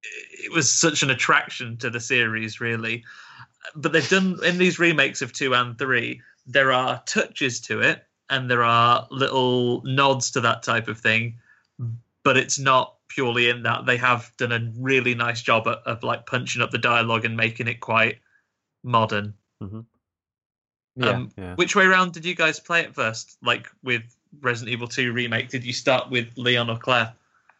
it was such an attraction to the series, really. But they've done in these remakes of two and three, there are touches to it and there are little nods to that type of thing, but it's not purely in that. They have done a really nice job of, of like punching up the dialogue and making it quite modern. Mm-hmm. Yeah, um, yeah. Which way around did you guys play it first? Like with Resident Evil two remake, did you start with Leon or Claire?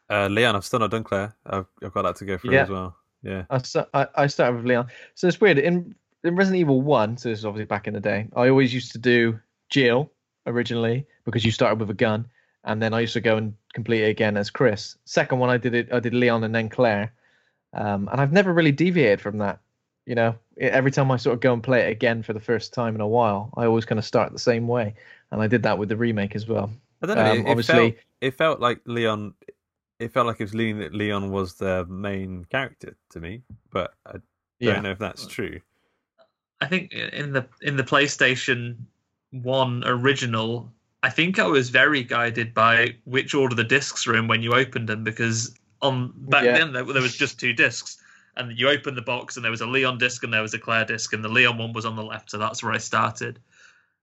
Uh, Leon, I've still not done Claire. I've, I've got that to go through yeah. as well. Yeah, I, start, I I started with Leon. So it's weird in in Resident Evil One. So this is obviously back in the day. I always used to do Jill originally because you started with a gun, and then I used to go and complete it again as Chris. Second one, I did it. I did Leon and then Claire, um, and I've never really deviated from that. You know, every time I sort of go and play it again for the first time in a while, I always kind of start the same way. And I did that with the remake as well. I don't know. Um, it, obviously, felt, it felt like Leon. It felt like it was leaning that Leon was the main character to me, but I don't yeah. know if that's true. I think in the in the PlayStation One original, I think I was very guided by which order the discs were in when you opened them, because on back yeah. then there, there was just two discs, and you opened the box and there was a Leon disc and there was a Claire disc, and the Leon one was on the left, so that's where I started.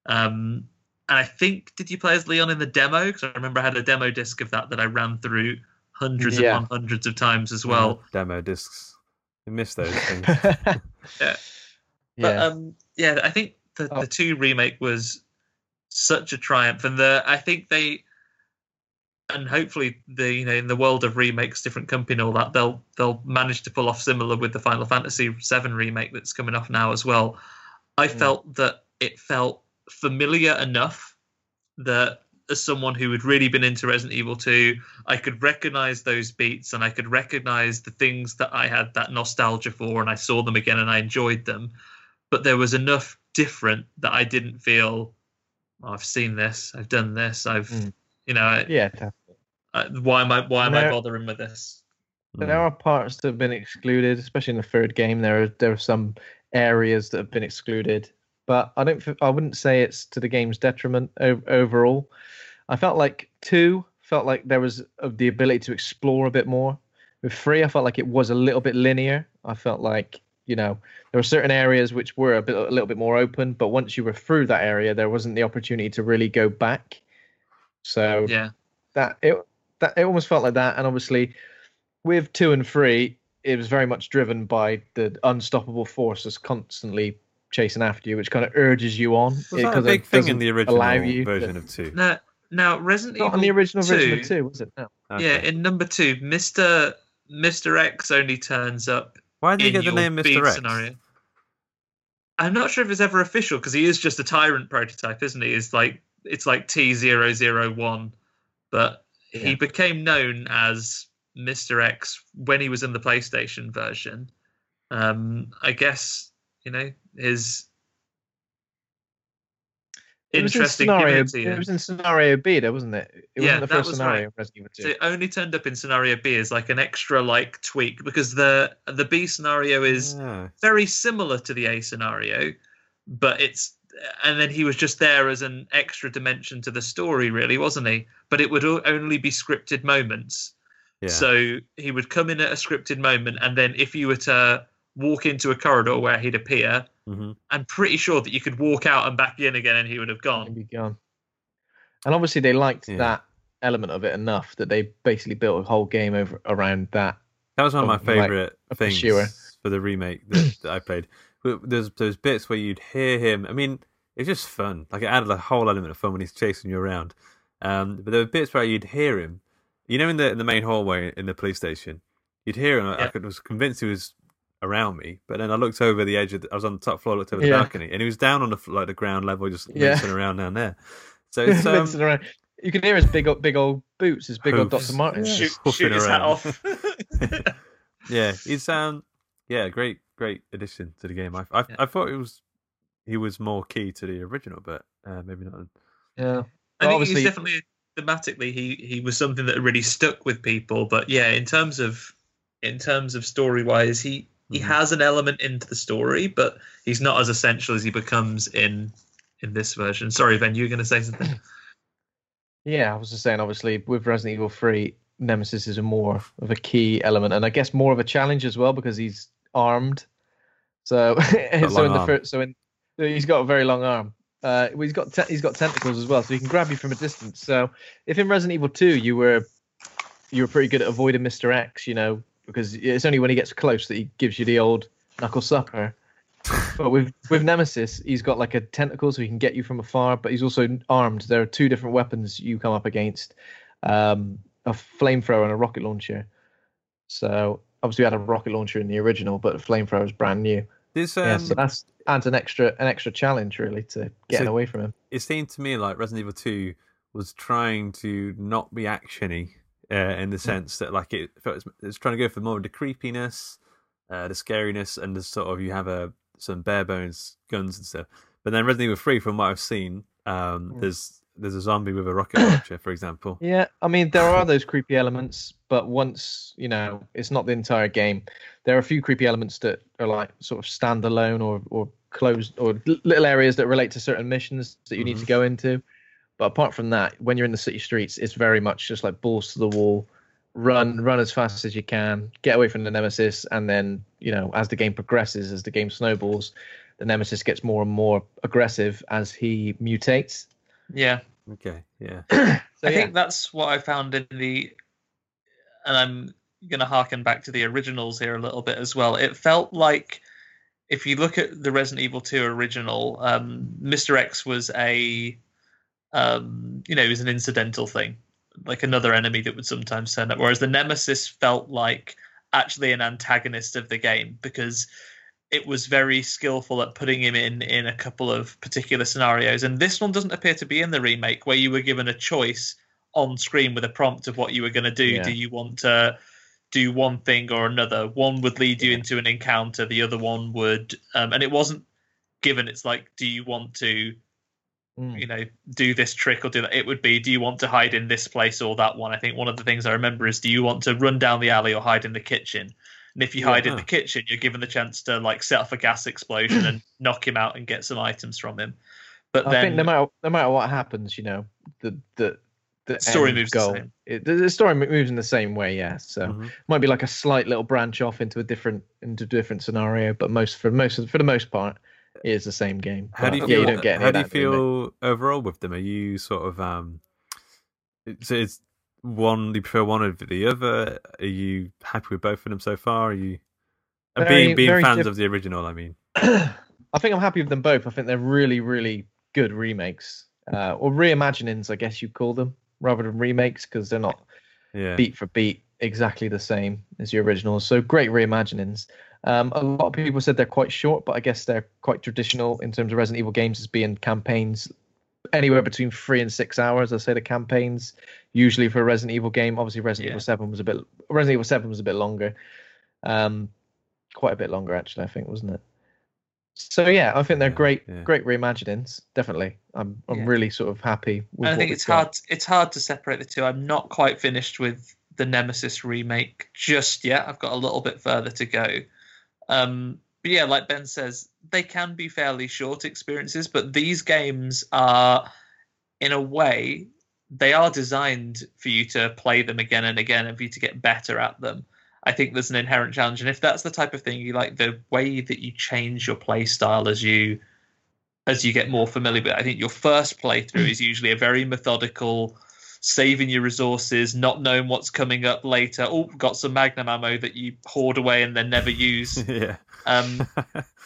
Um. And I think, did you play as Leon in the demo? Because I remember I had a demo disc of that that I ran through hundreds yeah. and hundreds of times as well. Yeah, demo discs. I miss those things. yeah. yeah. But, um, yeah, I think the, oh. the two remake was such a triumph. And the I think they, and hopefully, the you know, in the world of remakes, different company and all that, they'll, they'll manage to pull off similar with the Final Fantasy seven remake that's coming off now as well. I mm. felt that it felt familiar enough that as someone who had really been into Resident Evil two, I could recognize those beats and I could recognize the things that I had that nostalgia for, and I saw them again and I enjoyed them. But there was enough different that I didn't feel, oh, I've seen this, I've done this, I've, mm. you know, I, yeah. I, why am I, why am there, I bothering with this? There mm. are parts that have been excluded, especially in the third game. There are, there are some areas that have been excluded. But I don't. I wouldn't say it's to the game's detriment overall. I felt like two felt like there was of the ability to explore a bit more. With three, I felt like it was a little bit linear. I felt like, you know, there were certain areas which were a bit a little bit more open, but once you were through that area, there wasn't the opportunity to really go back. So yeah, that it that it almost felt like that. And obviously, with two and three, it was very much driven by the unstoppable forces constantly chasing after you, which kind of urges you on. Was that a big thing in the original version to... of two? No, now Resident Evil not on the original two, version of two, was it? No. Okay. Yeah, in number two, Mister Mister X only turns up. Why did he get the name Mister X? Scenario. I'm not sure if it's ever official because he is just a tyrant prototype, isn't he? It's like it's like T zero zero one, but yeah. He became known as Mister X when he was in the PlayStation version. Um, I guess you know his it interesting was in scenario, community. It was in scenario B, though, wasn't it? It yeah, wasn't the first was scenario. Right. Resident Evil two. So it only turned up in scenario B as like an extra like tweak because the the B scenario is yeah. very similar to the A scenario, but it's and then he was just there as an extra dimension to the story, really, wasn't he? But it would only be scripted moments. Yeah. So he would come in at a scripted moment, and then if you were to walk into a corridor where he'd appear, mm-hmm. I'm pretty sure that you could walk out and back in again, and he would have gone. Be gone. And obviously, they liked yeah. that element of it enough that they basically built a whole game over around that. That was one of my favourite like, things pursuer. for the remake that, that I played. There's those bits where you'd hear him. I mean, it's just fun. Like it added a whole element of fun when he's chasing you around. Um, but there were bits where you'd hear him. You know, in the in the main hallway in the police station, you'd hear him. Yeah. I could, was convinced he was around me, but then I looked over the edge of the, I was on the top floor, looked over the yeah. balcony, and he was down on the like the ground level, just yeah. mincing around down there. So it's, um, you can hear his big old, big old boots, his big hoops, old Doctor Martens, yeah. shoot, shoot his hat off. yeah, he's um, yeah, great, great addition to the game. I I, yeah. I thought it was he was more key to the original, but uh, maybe not. Yeah, I think he's definitely. Thematically, he he was something that really stuck with people. But yeah, in terms of in terms of story wise, he he mm-hmm. has an element into the story, but he's not as essential as he becomes in in this version. Sorry, Ben, you were going to say something. Yeah, I was just saying. Obviously, with Resident Evil three, Nemesis is a more of a key element, and I guess more of a challenge as well because he's armed. So so in the first, so in he's got a very long arm. Uh, he's got te- he's got tentacles as well, so he can grab you from a distance. So if in Resident Evil two you were you were pretty good at avoiding Mister X, you know, because it's only when he gets close that he gives you the old knuckle sucker. But with with Nemesis, he's got like a tentacle, so he can get you from afar. But he's also armed. There are two different weapons you come up against: um, a flamethrower and a rocket launcher. So obviously we had a rocket launcher in the original, but a flamethrower is brand new. This, um, yeah, so that's adds an extra an extra challenge really to getting so away from him. It seemed to me like Resident Evil two was trying to not be actiony uh, in the sense that like it it's trying to go for more of the creepiness, uh, the scariness, and the sort of you have a some bare bones guns and stuff. But then Resident Evil three, from what I've seen, um, yeah. there's there's a zombie with a rocket launcher, for example. Yeah, I mean there are those creepy elements, but once you know, it's not the entire game. There are a few creepy elements that are like sort of standalone or or closed or little areas that relate to certain missions that you mm-hmm. need to go into. But apart from that, when you're in the city streets, it's very much just like balls to the wall, run run as fast as you can, get away from the Nemesis, and then you know as the game progresses, as the game snowballs, the Nemesis gets more and more aggressive as he mutates. Yeah. Okay. Yeah. so, I yeah. think that's what I found in the, and I'm going to harken back to the originals here a little bit as well. It felt like if you look at the Resident Evil two original, um, Mister X was a, um, you know, he was an incidental thing, like another enemy that would sometimes turn up. Whereas the Nemesis felt like actually an antagonist of the game because it was very skillful at putting him in in a couple of particular scenarios. And this one doesn't appear to be in the remake where you were given a choice on screen with a prompt of what you were going to do. Yeah. Do you want to do one thing or another? One would lead you yeah. into an encounter. The other one would, um, and it wasn't given. It's like, do you want to, mm. you know, do this trick or do that? It would be, do you want to hide in this place or that one? I think one of the things I remember is, do you want to run down the alley or hide in the kitchen? And if you yeah. hide in the kitchen, you're given the chance to like set off a gas explosion and knock him out and get some items from him. But I then, think no matter no matter what happens, you know, the the the story moves goal, the same. It, the story moves in the same way, yeah. So mm-hmm. might be like a slight little branch off into a different into a different scenario, but most for most for the most part, it is the same game. How but, do you feel? Yeah, you don't get any how do you feel overall with them? Are you sort of um? It's, it's one. Do you prefer one over the other? Are you happy with both of them so far? Are you and very, being being fans diff- of the original? I mean, I think I'm happy with them both. I think they're really, really good remakes uh, or reimaginings, I guess you'd call them, rather than remakes, because they're not yeah. beat for beat exactly the same as the originals. So great reimaginings. Um, a lot of people said they're quite short, but I guess they're quite traditional in terms of Resident Evil games as being campaigns anywhere between three and six hours. I say the campaigns usually for a Resident Evil game. Obviously, Resident yeah. Evil Seven was a bit. Resident Evil Seven was a bit longer, um, quite a bit longer actually. I think, wasn't it? So yeah, I think they're yeah, great, yeah. great reimaginings. Definitely, I'm I'm yeah. really sort of happy. With and I think it's hard. Got. It's hard to separate the two. I'm not quite finished with the Nemesis remake just yet. I've got a little bit further to go. Um, but yeah, like Ben says, they can be fairly short experiences, but these games are, in a way, they are designed for you to play them again and again and for you to get better at them. I think there's an inherent challenge. And if that's the type of thing you like, the way that you change your play style as you, as you get more familiar with it, I think your first playthrough is usually a very methodical, saving your resources, not knowing what's coming up later. Oh, got some magnum ammo that you hoard away and then never use. Yeah. um,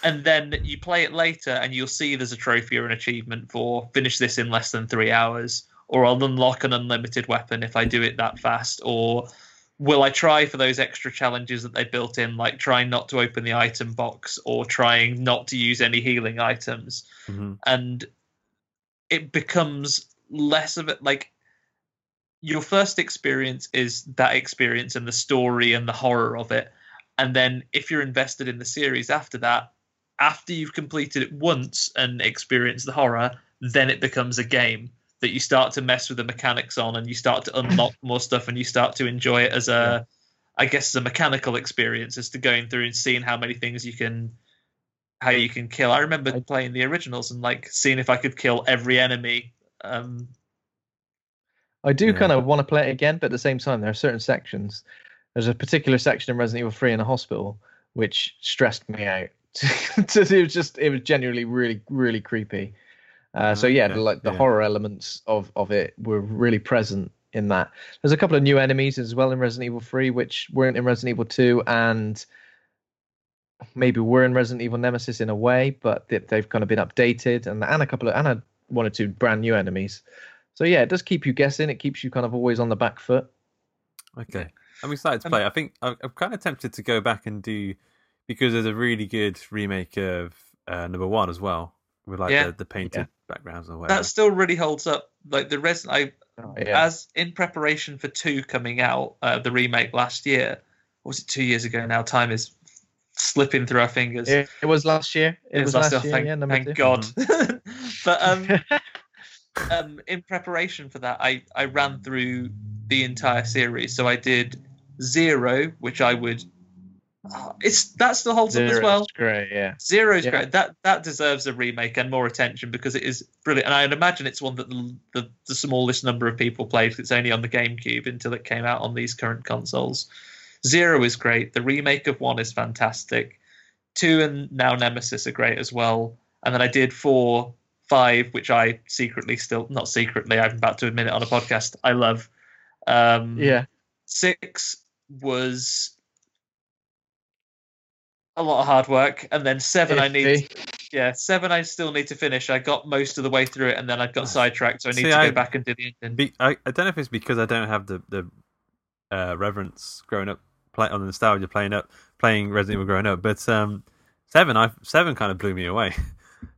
and then you play it later and you'll see there's a trophy or an achievement for finish this in less than three hours, or I'll unlock an unlimited weapon if I do it that fast, or will I try for those extra challenges that they built in, like trying not to open the item box or trying not to use any healing items. Mm-hmm. And it becomes less of it like, your first experience is that experience and the story and the horror of it. And then if you're invested in the series after that, after you've completed it once and experienced the horror, then it becomes a game that you start to mess with the mechanics on and you start to unlock more stuff and you start to enjoy it as a, I guess, as a mechanical experience as to going through and seeing how many things you can, how you can kill. I remember playing the originals and like seeing if I could kill every enemy, um, I do yeah. kind of want to play it again, but at the same time, there are certain sections. There's a particular section in Resident Evil three in a hospital which stressed me out. It was just, it was genuinely really, really creepy. Uh, so yeah, yeah. The, like the yeah. horror elements of, of it were really present in that. There's a couple of new enemies as well in Resident Evil three, which weren't in Resident Evil two, and maybe were in Resident Evil Nemesis in a way, but they, they've kind of been updated, and and a couple of and a, one or two brand new enemies. So yeah, it does keep you guessing. It keeps you kind of always on the back foot. Okay. I'm excited to play. I think I'm kind of tempted to go back and do, because there's a really good remake of uh, number one as well, with like yeah. the, the painted yeah. backgrounds and whatever. That still really holds up. Like the res- I oh, yeah. as in preparation for two coming out, uh, the remake last year, or was it two years ago now? Time is slipping through our fingers. It, it was last year. It, it was last year. year. Thank, yeah, thank God. Mm-hmm. But um. Um, in preparation for that, I, I ran through the entire series. So I did Zero, which I would. Oh, it's that still holds Zero's up as well. Great, yeah. Zero's yeah. great. That that deserves a remake and more attention because it is brilliant. And I'd imagine it's one that the, the, the smallest number of people played. It's only on the GameCube until it came out on these current consoles. Zero is great. The remake of One is fantastic. Two and now Nemesis are great as well. And then I did Four. Five, which I secretly still, not secretly, I'm about to admit it on a podcast, I love. Um, yeah. Six was a lot of hard work. And then seven, Iffy. I need, yeah, seven, I still need to finish. I got most of the way through it and then I got sidetracked. So I need See, to go I, back and do the ending. Be, I, I don't know if it's because I don't have the, the uh, reverence growing up, play, on the nostalgia playing up, playing Resident Evil growing up, but um, seven, I seven kind of blew me away.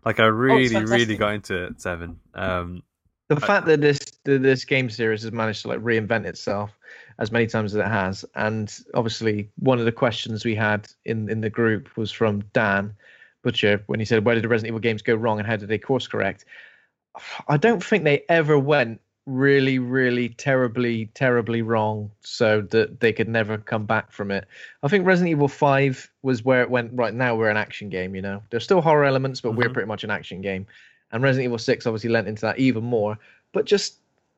Like I really, oh, really got into it, Seven. Um, the I, fact that this this game series has managed to like reinvent itself as many times as it has, and obviously one of the questions we had in, in the group was from Dan Butcher when he said, "Where did the Resident Evil games go wrong, and how did they course correct?" I don't think they ever went really, really terribly, terribly wrong so that they could never come back from it. I think Resident Evil five was where it went, right, now we're an action game, you know. There's still horror elements, but mm-hmm. we're pretty much an action game. And Resident Evil six obviously lent into that even more. But just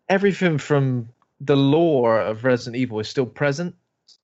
everything from the lore of Resident Evil is still present.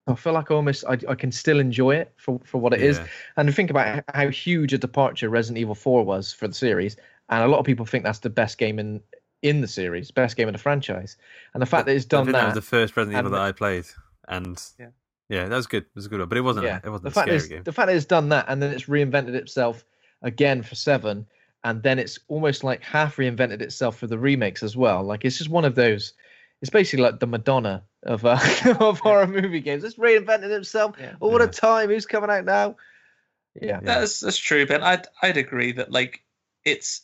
I feel like almost I, I can still enjoy it for, for what it yeah. is. And think about how huge a departure Resident Evil four was for the series. And a lot of people think that's the best game in in the series, best game in the franchise. And the fact that it's done that... That was the first Resident Evil that I played. And yeah, yeah that was good. It was a good one. But it wasn't, yeah. it wasn't a scary game. The fact that it's done that and then it's reinvented itself again for seven. And then it's almost like half reinvented itself for the remakes as well. Like, it's just one of those... It's basically like the Madonna of uh, of yeah. horror movie games. It's reinvented itself. Yeah. Oh, what yeah. a time! Who's coming out now? Yeah, that's that's true, Ben. I'd I'd agree that like it's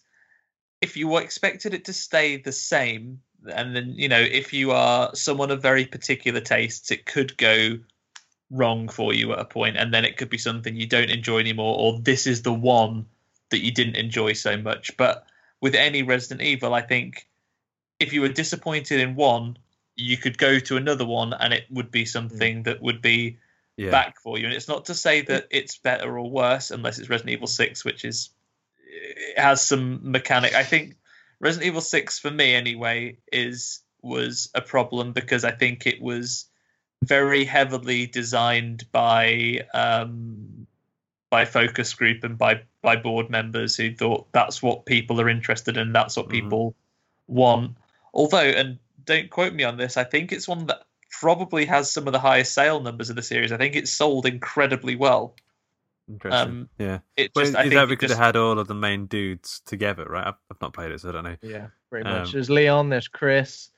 if you were expected it to stay the same, and then you know if you are someone of very particular tastes, it could go wrong for you at a point, and then it could be something you don't enjoy anymore, or this is the one that you didn't enjoy so much. But with any Resident Evil, I think, if you were disappointed in one, you could go to another one and it would be something that would be yeah. back for you. And it's not to say that it's better or worse, unless it's Resident Evil six, which is it has some mechanic. I think Resident Evil six, for me anyway, is was a problem because I think it was very heavily designed by um, by focus group and by, by board members who thought that's what people are interested in, that's what mm-hmm. people want. Although, and don't quote me on this, I think it's one that probably has some of the highest sale numbers in the series. I think it's sold incredibly well. Interesting. Um, yeah. It just, well, I is think that because it, just... it had all of the main dudes together, right? I've, I've not played it, so I don't know. Yeah, pretty um, much. There's Leon, there's Chris,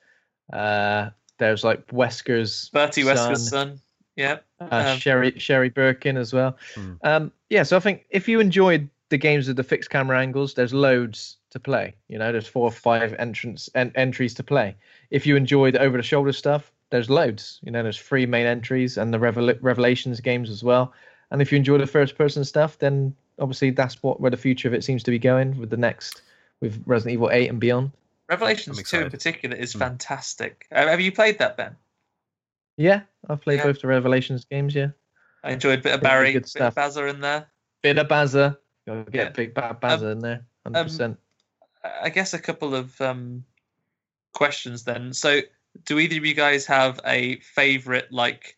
uh, there's like Wesker's Bertie son. Wesker's son. Yeah. Um, uh, Sherry, Sherry Birkin as well. Hmm. Um, yeah, so I think if you enjoyed the games with the fixed camera angles, there's loads to play. You know, there's four or five entrance en- entries to play. If you enjoy the over-the-shoulder stuff, there's loads. You know, there's three main entries and the Revel- Revelations games as well. And if you enjoy the first-person stuff, then obviously that's what where the future of it seems to be going with the next, with Resident Evil eight and beyond. Revelations two in particular is mm. fantastic. Have you played that, Ben? Yeah, I've played yeah. both the Revelations games, yeah. I enjoyed a bit of Barry, a bit of Bazza in there. Bit of Bazza. You'll get yeah. a big bad Bazza um, in there, one hundred percent. Um, I guess a couple of um, questions then. So do either of you guys have a favourite, like,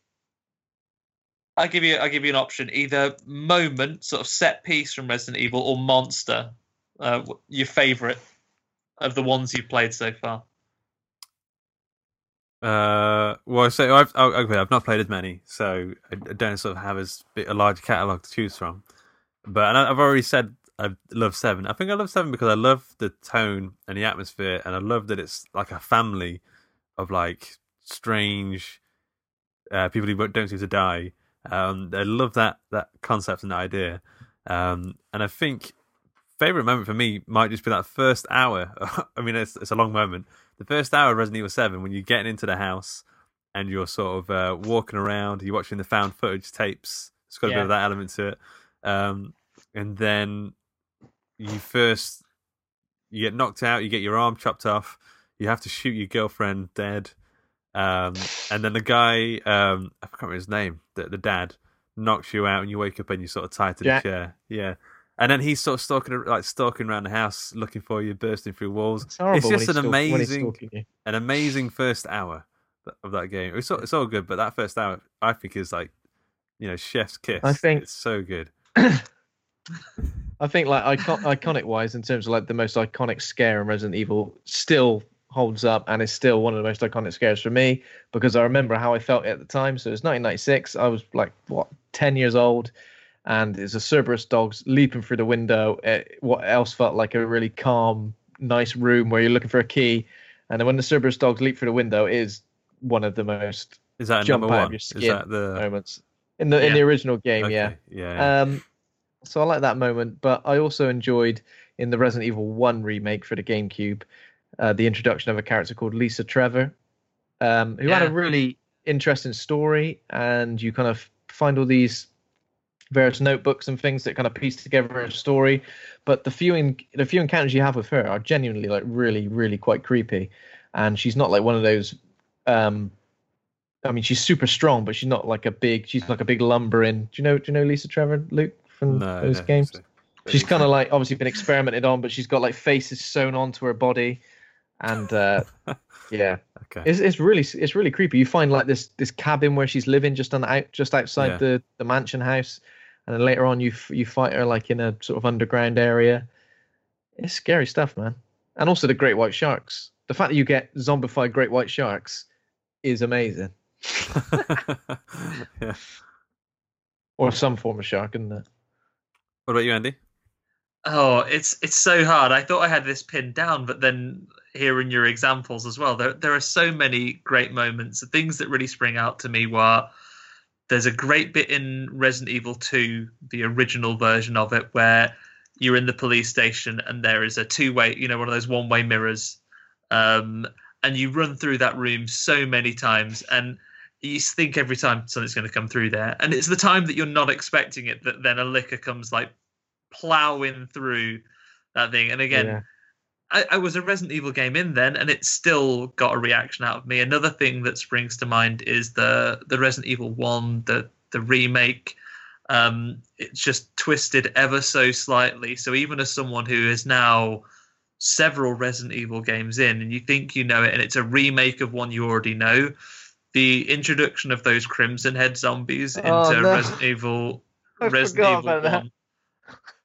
I'll give you I'll give you an option, either moment, sort of set piece from Resident Evil, or monster, uh, your favourite of the ones you've played so far? Uh, well, so I've, okay, I've not played as many, so I don't sort of have as big, a large catalogue to choose from. But and I've already said I love Seven. I think I love Seven because I love the tone and the atmosphere, and I love that it's like a family of like strange uh, people who don't seem to die. Um, I love that that concept and that idea. Um, and I think favorite moment for me might just be that first hour. I mean, it's, it's a long moment. The first hour of Resident Evil Seven, when you're getting into the house and you're sort of uh, walking around, you're watching the found footage tapes. It's got a yeah. bit of that element to it. Um, and then you first you get knocked out, you get your arm chopped off, you have to shoot your girlfriend dead, um, and then the guy, um, I can't remember his name, the, the dad knocks you out, and you wake up and you're sort of tied to Jack. the chair, yeah. And then he's sort of stalking, like stalking around the house, looking for you, bursting through walls. It's, it's just an stalk, amazing, an amazing first hour of that game. It's all, it's all good, but that first hour, I think, is like, you know, chef's kiss. I think it's so good. I think like icon- iconic wise in terms of like the most iconic scare in Resident Evil still holds up and is still one of the most iconic scares for me because I remember how I felt at the time. So it's nineteen ninety-six, I was like what ten years old, and it's a Cerberus dogs leaping through the window at what else felt like a really calm nice room where you're looking for a key, and then when the Cerberus dogs leap through the window, it is one of the most is that jump number out one? Of your skin is that the... moments in the yeah. in the original game. Okay. yeah yeah, yeah. Um, so I like that moment, but I also enjoyed in the Resident Evil One remake for the GameCube uh, the introduction of a character called Lisa Trevor, um, who yeah. had a really interesting story, and you kind of find all these various notebooks and things that kind of piece together a story. But the few in, the few encounters you have with her are genuinely like really, really quite creepy. and she's not like one of those. Um, I mean, she's super strong, but she's not like a big. She's like a big lumbering. Do you know? Do you know Lisa Trevor, Luke, from no, those games? So. She's kind of like obviously been experimented on, but she's got like faces sewn onto her body, and uh, yeah, okay. it's it's really it's really creepy. You find like this this cabin where she's living just on the out just outside yeah. the the mansion house, and then later on you you fight her like in a sort of underground area. It's scary stuff, man. And also the great white sharks. The fact that you get zombified great white sharks is amazing. yeah. Or some form of shark, isn't it? What about you, Andy? Oh, it's it's so hard. I thought I had this pinned down, but then hearing your examples as well, there there are so many great moments. The things that really spring out to me were there's a great bit in Resident Evil two, the original version of it, where you're in the police station and there is a two-way, you know, one of those one-way mirrors, um, and you run through that room so many times, and you think every time something's going to come through there, and it's the time that you're not expecting it that then a licker comes like plowing through that thing. And again, yeah. I, I was a Resident Evil game in then, and it still got a reaction out of me. Another thing that springs to mind is the the Resident Evil One, the the remake. Um, it's just twisted ever so slightly. So even as someone who is now several Resident Evil games in, and you think you know it, and it's a remake of one you already know, the introduction of those Crimson Head zombies into oh, no. Resident Evil, I Resident Evil One,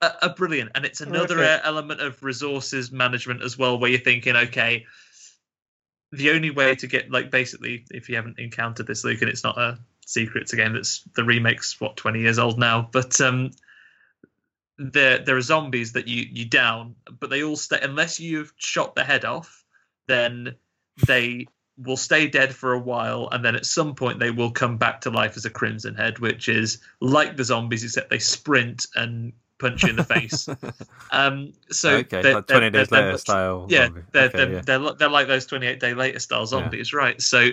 are, are brilliant. And it's another okay. element of resources management as well, where you're thinking, okay, the only way to get like basically, if you haven't encountered this, Luke, and it's not a secrets again, that's the remake's what twenty years old now, but um there there are zombies that you you down, but they all stay, unless you've shot the head off, then they will stay dead for a while, and then at some point they will come back to life as a Crimson Head, which is like the zombies except they sprint and punch you in the face. Um so okay, they're, like twenty-eight days later style, yeah, they're, okay, they're, yeah they're they're like those twenty-eight day later style zombies, yeah. Right, so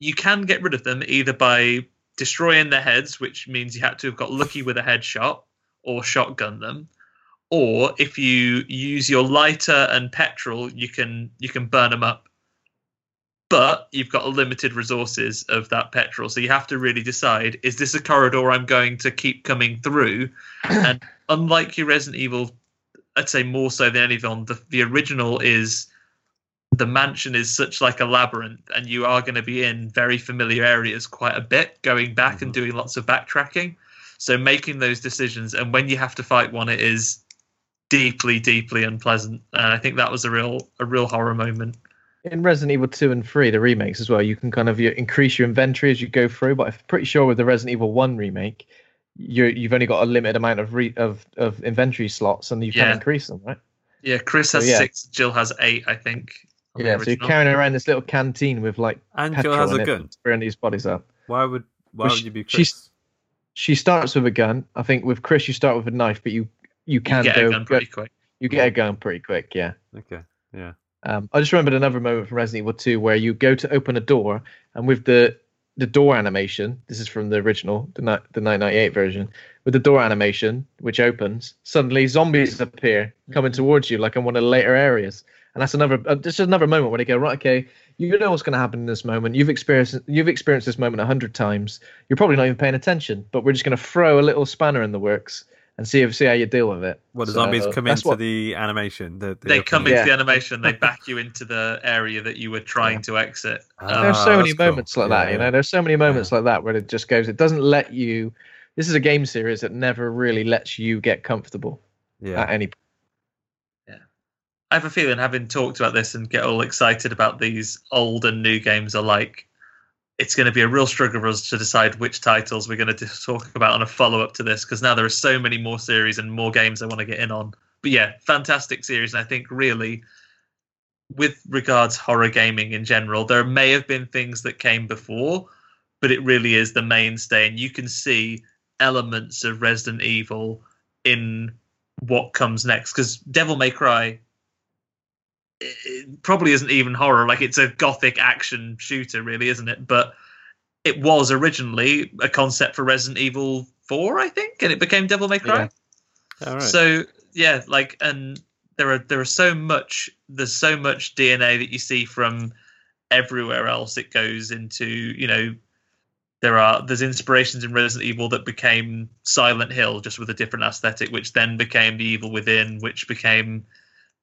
you can get rid of them either by destroying their heads, which means you had to have got lucky with a headshot or shotgun them. Or if you use your lighter and petrol, you can you can burn them up. But you've got limited resources of that petrol. So you have to really decide, is this a corridor I'm going to keep coming through? And unlike your Resident Evil, I'd say more so than anything, the, the original is... the mansion is such like a labyrinth, and you are going to be in very familiar areas quite a bit, going back mm-hmm. and doing lots of backtracking. So making those decisions, and when you have to fight one, it is deeply, deeply unpleasant. And I think that was a real, a real horror moment. In Resident Evil two and three, the remakes as well, you can kind of increase your inventory as you go through. But I'm pretty sure with the Resident Evil one remake, you're, you've only got a limited amount of re- of of inventory slots, and you yeah. can increase them, right? Yeah, Chris has so, yeah. six, Jill has eight, I think. Yeah, so you're carrying around this little canteen with like and petrol has in a it gun. Burning these bodies up. Why would why well, would she, you be Chris? She starts with a gun. I think with Chris you start with a knife, but you you can you get go, a gun pretty go, quick. You get yeah. a gun pretty quick, yeah. Okay, yeah. Um, I just remembered another moment from Resident Evil two where you go to open a door, and with the the door animation, this is from the original, the the nineteen ninety-eight version, with the door animation which opens, suddenly zombies appear coming towards you like in one of the later areas. And that's another. Uh, this is another moment where they go, right, okay, you know what's going to happen in this moment. You've experienced. You've experienced this moment a hundred times. You're probably not even paying attention, but we're just going to throw a little spanner in the works and see if see how you deal with it. Well, the so, zombies come into what, the animation. The, the they opening. come into yeah. the animation. They back you into the area that you were trying yeah. to exit. Um, There's so oh, many moments cool. like yeah, that. Yeah. You know, there's so many moments yeah. like that where it just goes. It doesn't let you. This is a game series that never really lets you get comfortable yeah. at any point. I have a feeling, having talked about this and get all excited about these old and new games alike, it's going to be a real struggle for us to decide which titles we're going to talk about on a follow-up to this, because now there are so many more series and more games I want to get in on. But yeah, fantastic series. And I think really, with regards horror gaming in general, there may have been things that came before, but it really is the mainstay. And you can see elements of Resident Evil in what comes next, because Devil May Cry... it probably isn't even horror, like it's a gothic action shooter really, isn't it? But it was originally a concept for Resident Evil four, I think, and it became Devil May Cry. Yeah. All right. So yeah, like, and there are there are so much there's so much D N A that you see from everywhere else it goes into. You know, there are there's inspirations in Resident Evil that became Silent Hill, just with a different aesthetic, which then became The Evil Within, which became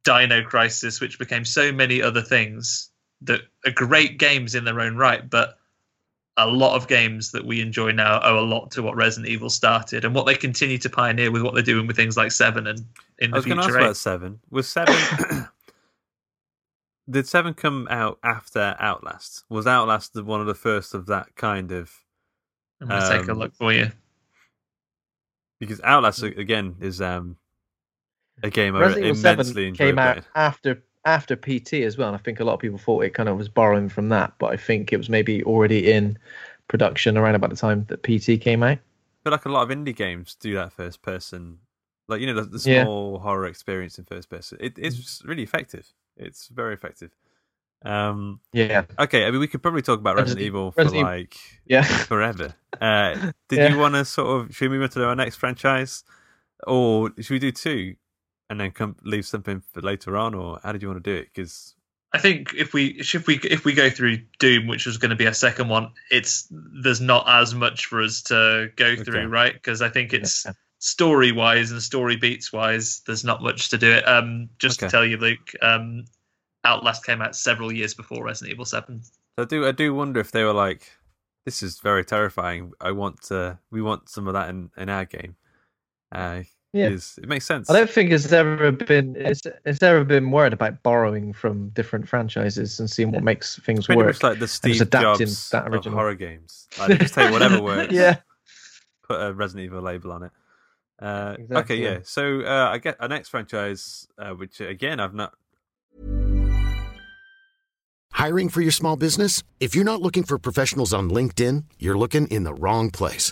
Dino Crisis, which became so many other things that are great games in their own right, but a lot of games that we enjoy now owe a lot to what Resident Evil started and what they continue to pioneer with what they're doing with things like Seven and in the future. I was going to ask about Seven. Was Seven did Seven come out after Outlast? Was Outlast the, one of the first of that kind of? I'm going to um, take a look for you, because Outlast again is um, a game I immensely enjoyed. Came out after. after P T as well, and I think a lot of people thought it kind of was borrowing from that, but I think it was maybe already in production around about the time that P T came out. But like a lot of indie games do that first person, like, you know, the, the small yeah. horror experience in first person. It, it's really effective. It's very effective. Um, yeah. Okay, I mean, we could probably talk about Resident, Resident Evil for Resident like yeah. forever. Uh, did yeah. you want to sort of, should we move on to our next franchise? Or should we do two? And then come leave something for later on, or how did you want to do it? Because I think if we should we if we go through Doom, which was going to be our second one, it's there's not as much for us to go okay. through, right? Because I think it's yeah. story wise and story beats wise, there's not much to do it. Um, just okay. to tell you, Luke, um, Outlast came out several years before Resident Evil Seven. I do I do wonder if they were like, this is very terrifying. I want to we want some of that in, in our game. Uh, Yeah. Is, it makes sense. I don't think it's ever been it's, it's ever been worried about borrowing from different franchises and seeing what makes things pretty work. It's like the Steve Jobs that original. Of horror games. Like, just take whatever works. yeah. Put a Resident Evil label on it. Uh, exactly. Okay, yeah. So uh, I get our next franchise, uh, which again I've not. Hiring for your small business? If you're not looking for professionals on LinkedIn, you're looking in the wrong place.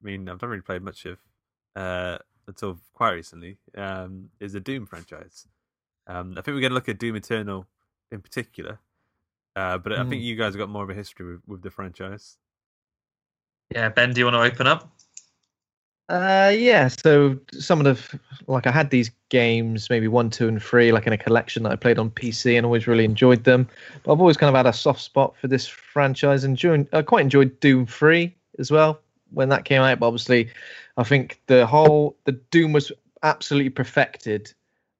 I mean, I've not really played much of uh, until quite recently. Um, is the Doom franchise? Um, I think we're going to look at Doom Eternal in particular, uh, but mm. I think you guys have got more of a history with, with the franchise. Yeah, Ben, do you want to open up? Uh, yeah. So some of the like I had these games, maybe one, two, and three, like in a collection that I played on P C and always really enjoyed them. But I've always kind of had a soft spot for this franchise, and during, I quite enjoyed Doom three as well. When that came out, but obviously I think the whole the Doom was absolutely perfected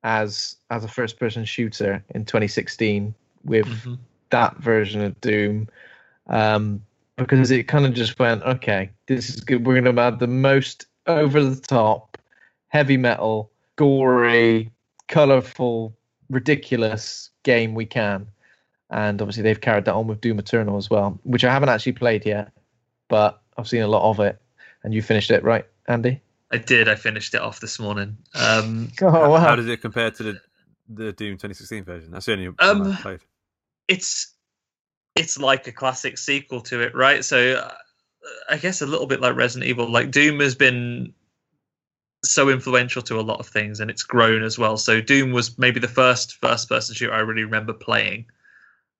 as as a first person shooter in twenty sixteen with mm-hmm. that version of Doom, um because it kind of just went, okay, this is good, we're going to add the most over the top, heavy metal, gory, colorful, ridiculous game we can. And obviously they've carried that on with Doom Eternal as well, which I haven't actually played yet, but I've seen a lot of it. And you finished it, right, Andy? I did. I finished it off this morning. Um, oh, wow. How does it compare to the, the Doom twenty sixteen version? That's the only one um, I've played. It's, it's like a classic sequel to it, right? So uh, I guess a little bit like Resident Evil. Like Doom has been so influential to a lot of things, and it's grown as well. So Doom was maybe the first first-person shooter I really remember playing.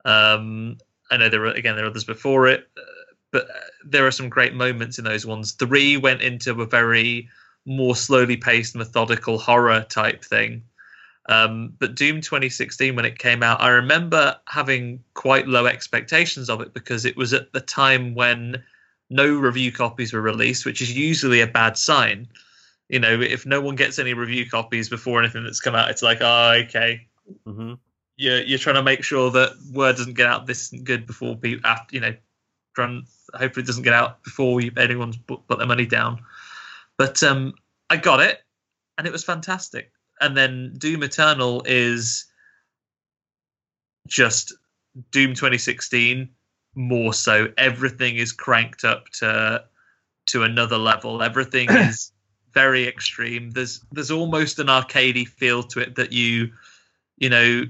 Um, I know there are, again, there are others before it, uh, but there are some great moments in those ones. Three went into a very more slowly paced, methodical horror type thing. Um, but Doom twenty sixteen, when it came out, I remember having quite low expectations of it because it was at the time when no review copies were released, which is usually a bad sign. You know, if no one gets any review copies before anything that's come out, it's like, oh, okay. Mm-hmm. You're, you're trying to make sure that word doesn't get out this good before people, after, you know, trying, hopefully it doesn't get out before you, anyone's put, put their money down. But um, I got it, and it was fantastic. And then Doom Eternal is just Doom twenty sixteen more so. Everything is cranked up to to another level. Everything is very extreme. There's there's almost an arcadey feel to it that you you know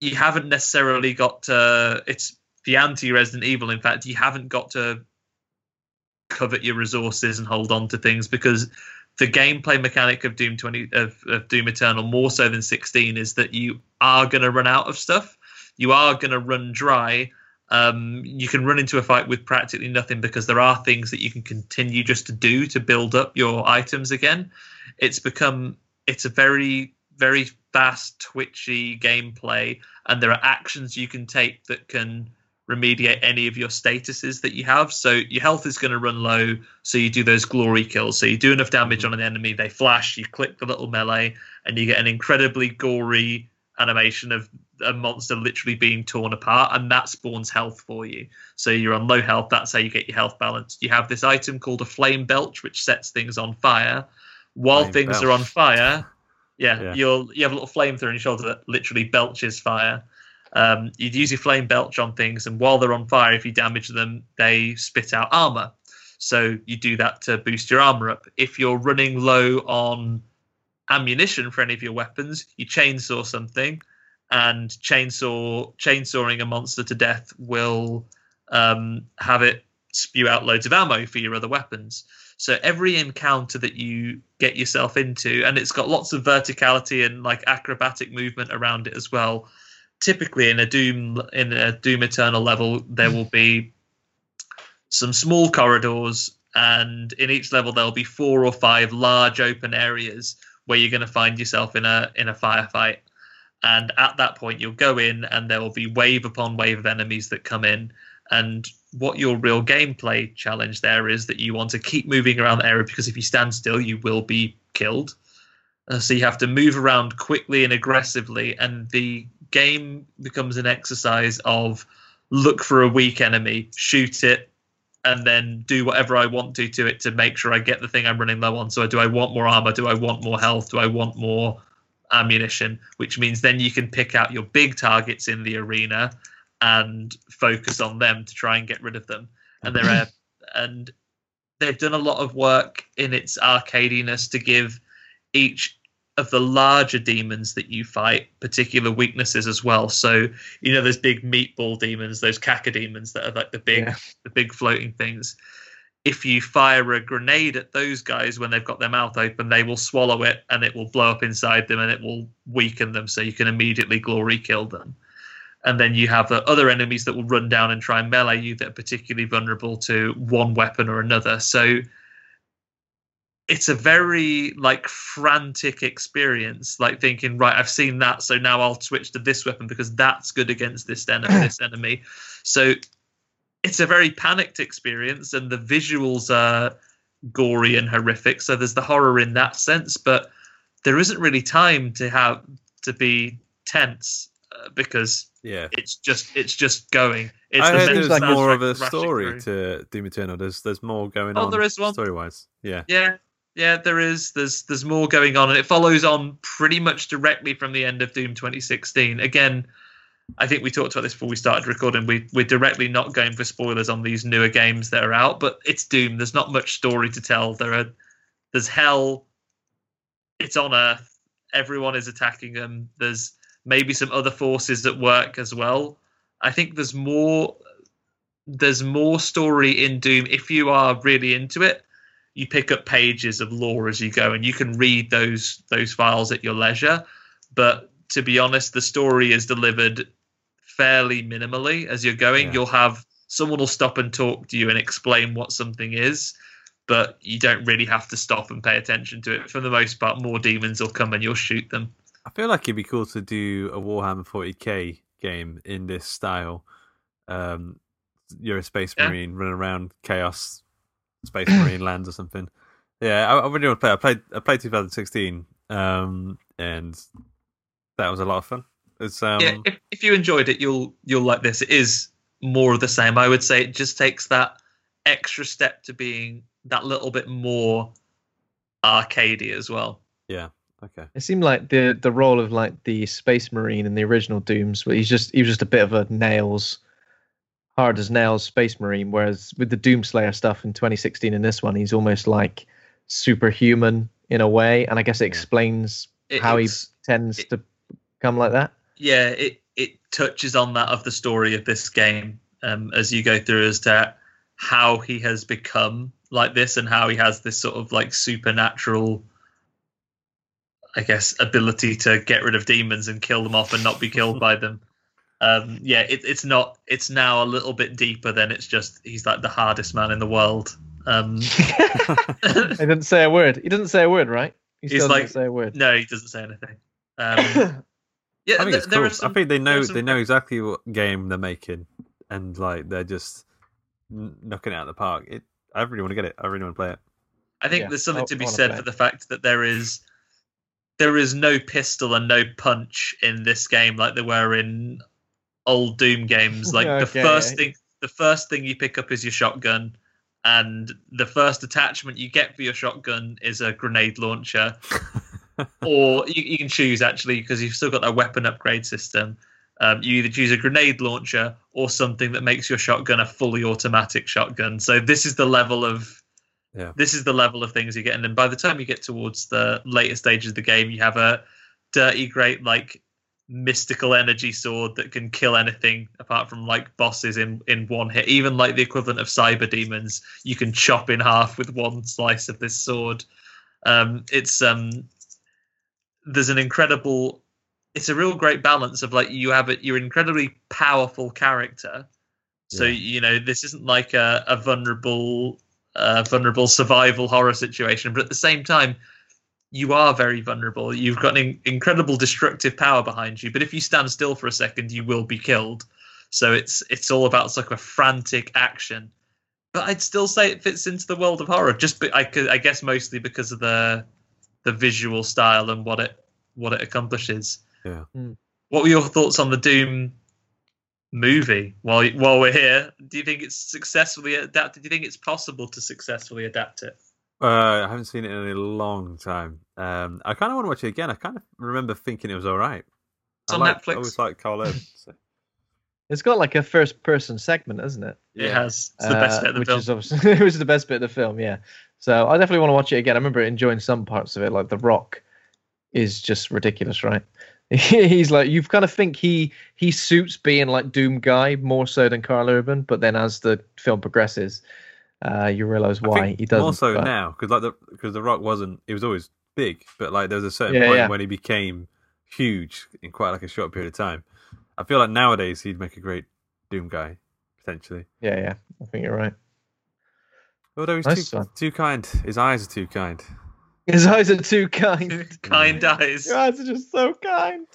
you haven't necessarily got to. It's the anti-Resident Evil. In fact, you haven't got to covet your resources and hold on to things because the gameplay mechanic of Doom twenty of, of Doom Eternal more so than sixteen is that you are going to run out of stuff. You are going to run dry. Um, you can run into a fight with practically nothing because there are things that you can continue just to do to build up your items again. It's become it's a very very fast, twitchy gameplay, and there are actions you can take that can remediate any of your statuses that you have. So your health is going to run low, so you do those glory kills. So you do enough damage on an enemy, they flash, you click the little melee, and you get an incredibly gory animation of a monster literally being torn apart, and that spawns health for you. So you're on low health, that's how you get your health balanced. You have this item called a flame belch, which sets things on fire. While flame things belch. are on fire, yeah, yeah. you'll you have a little flamethrower on your shoulder that literally belches fire. Um, you'd use your flame belch on things, and while they're on fire, if you damage them, they spit out armor. So you do that to boost your armor up. If you're running low on ammunition for any of your weapons, you chainsaw something, and chainsaw chainsawing a monster to death will um, have it spew out loads of ammo for your other weapons. So every encounter that you get yourself into, and it's got lots of verticality and like acrobatic movement around it as well. Typically, in a Doom in a Doom Eternal level, there will be some small corridors, and in each level there'll be four or five large open areas where you're going to find yourself in a in a firefight. And at that point, you'll go in, and there will be wave upon wave of enemies that come in. And what your real gameplay challenge there is that you want to keep moving around the area, because if you stand still, you will be killed. Uh, so you have to move around quickly and aggressively, and the game becomes an exercise of look for a weak enemy, shoot it, and then do whatever I want to to it to make sure I get the thing I'm running low on. So do I want more armor? Do I want more health? Do I want more ammunition? Which means then you can pick out your big targets in the arena and focus on them to try and get rid of them. And there are, and they've done a lot of work in its arcadiness to give each of the larger demons that you fight particular weaknesses as well. So, you know, those big meatball demons, those caca demons that are like the big, yeah. the big floating things. If you fire a grenade at those guys when they've got their mouth open, they will swallow it and it will blow up inside them and it will weaken them. So you can immediately glory kill them. And then you have uh, other enemies that will run down and try and melee you that are particularly vulnerable to one weapon or another. So it's a very like frantic experience, like thinking, right, I've seen that, so now I'll switch to this weapon because that's good against this enemy. this enemy. So it's a very panicked experience, and the visuals are gory and horrific. So there's the horror in that sense, but there isn't really time to have to be tense uh, because yeah, it's just it's just going. It's I heard there's more of a story through. to Doom Eternal. There's there's more going oh, on. Oh, there is one story wise. Yeah. Yeah. Yeah, there is. There's there's more going on, and it follows on pretty much directly from the end of Doom twenty sixteen. Again, I think we talked about this before we started recording. We, we're directly not going for spoilers on these newer games that are out, but it's Doom. There's not much story to tell. There are there's hell. It's on Earth. Everyone is attacking them. There's maybe some other forces at work as well. I think there's more. There's more story in Doom if you are really into it. You pick up pages of lore as you go, and you can read those those files at your leisure. But to be honest, the story is delivered fairly minimally as you're going. Yeah. You'll have someone will stop and talk to you and explain what something is, but you don't really have to stop and pay attention to it. For the most part, more demons will come and you'll shoot them. I feel like it'd be cool to do a Warhammer forty K game in this style. Um, you're a space yeah. marine running around chaos space marine lands or something. Yeah, I, I really want to play. I played. I played twenty sixteen, um, and that was a lot of fun. It's, um, yeah, if, if you enjoyed it, you'll you'll like this. It is more of the same. I would say it just takes that extra step to being that little bit more arcadey as well. Yeah. Okay. It seemed like the the role of like the space marine in the original Dooms, but he's just he was just a bit of a nails, hard as nails space marine. Whereas with the Doomslayer stuff in twenty sixteen and this one, he's almost like superhuman in a way, and I guess it explains it, how he tends it, to become like that. Yeah, it it touches on that of the story of this game um, as you go through as to how he has become like this and how he has this sort of like supernatural, I guess, ability to get rid of demons and kill them off and not be killed by them. Um, yeah, it, it's not. It's now a little bit deeper than it's just he's like the hardest man in the world. Um, he didn't say a word. He didn't say a word, right? He still he's doesn't like, say a word. No, he doesn't say anything. Um, yeah, I think, th- there cool. are some, I think they know. Some... They know exactly what game they're making, and like they're just knocking it out of the park. It. I really want to get it. I really want to play it. I think yeah, there's something I'll, to be said for the fact that there is. There is no pistol and no punch in this game like there were in old Doom games. Like okay. the first thing, the first thing you pick up is your shotgun, and the first attachment you get for your shotgun is a grenade launcher, or you, you can choose actually because you've still got that weapon upgrade system. Um, you either choose a grenade launcher or something that makes your shotgun a fully automatic shotgun. So this is the level of. Yeah. This is the level of things you get, and then by the time you get towards the later stages of the game, you have a dirty, great, like mystical energy sword that can kill anything apart from like bosses in, in one hit. Even like the equivalent of cyber demons, you can chop in half with one slice of this sword. Um, it's um, there's an incredible, it's a real great balance of like you have it, you're an incredibly powerful character, so yeah. you know this isn't like a, a vulnerable. Uh, vulnerable survival horror situation, but at the same time you are very vulnerable. You've got an in- incredible destructive power behind you, but if you stand still for a second you will be killed. So it's it's all about it's like a frantic action, but I'd still say it fits into the world of horror just be- I, I guess mostly because of the the visual style and what it what it accomplishes. Yeah. Mm. What were your thoughts on the Doom movie while while we're here? Do you think it's successfully adapted? Do you think it's possible to successfully adapt it? Uh, I haven't seen it in a long time. Um, I kind of want to watch it again. I kind of remember thinking it was all right. It's I on liked, Netflix. I always like Carl Urban. So. It's got like a first person segment, isn't it? It yeah. has. It's the best bit of the uh, film. Which is obviously, it was the best bit of the film, yeah. So I definitely want to watch it again. I remember enjoying some parts of it, like The Rock is just ridiculous, right? He's like, you kind of think he he suits being like Doom guy more so than Karl Urban, but then as the film progresses, uh, you realise why he doesn't. More so but... now, because like the because the Rock wasn't, he was always big, but like there was a certain yeah, point yeah. when he became huge in quite like a short period of time. I feel like nowadays he'd make a great Doom guy potentially. Yeah, yeah, I think you're right. Although he's nice too one. too kind, his eyes are too kind. His eyes are too kind. kind eyes. Your eyes are just so kind.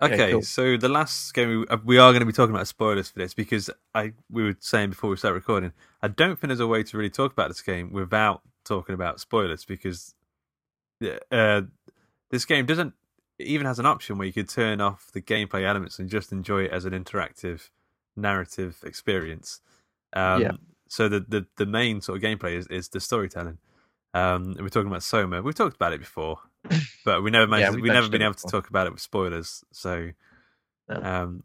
Okay, yeah, cool. So the last game, we, we are going to be talking about spoilers for this because I we were saying before we start recording, I don't think there's a way to really talk about this game without talking about spoilers because uh, this game doesn't even has an option where you could turn off the gameplay elements and just enjoy it as an interactive narrative experience. Um, yeah. So the, the, the main sort of gameplay is, is the storytelling. Um, and we're talking about Soma. We've talked about it before, but we never managed. yeah, we we've never been able before. to talk about it with spoilers. So, no. um,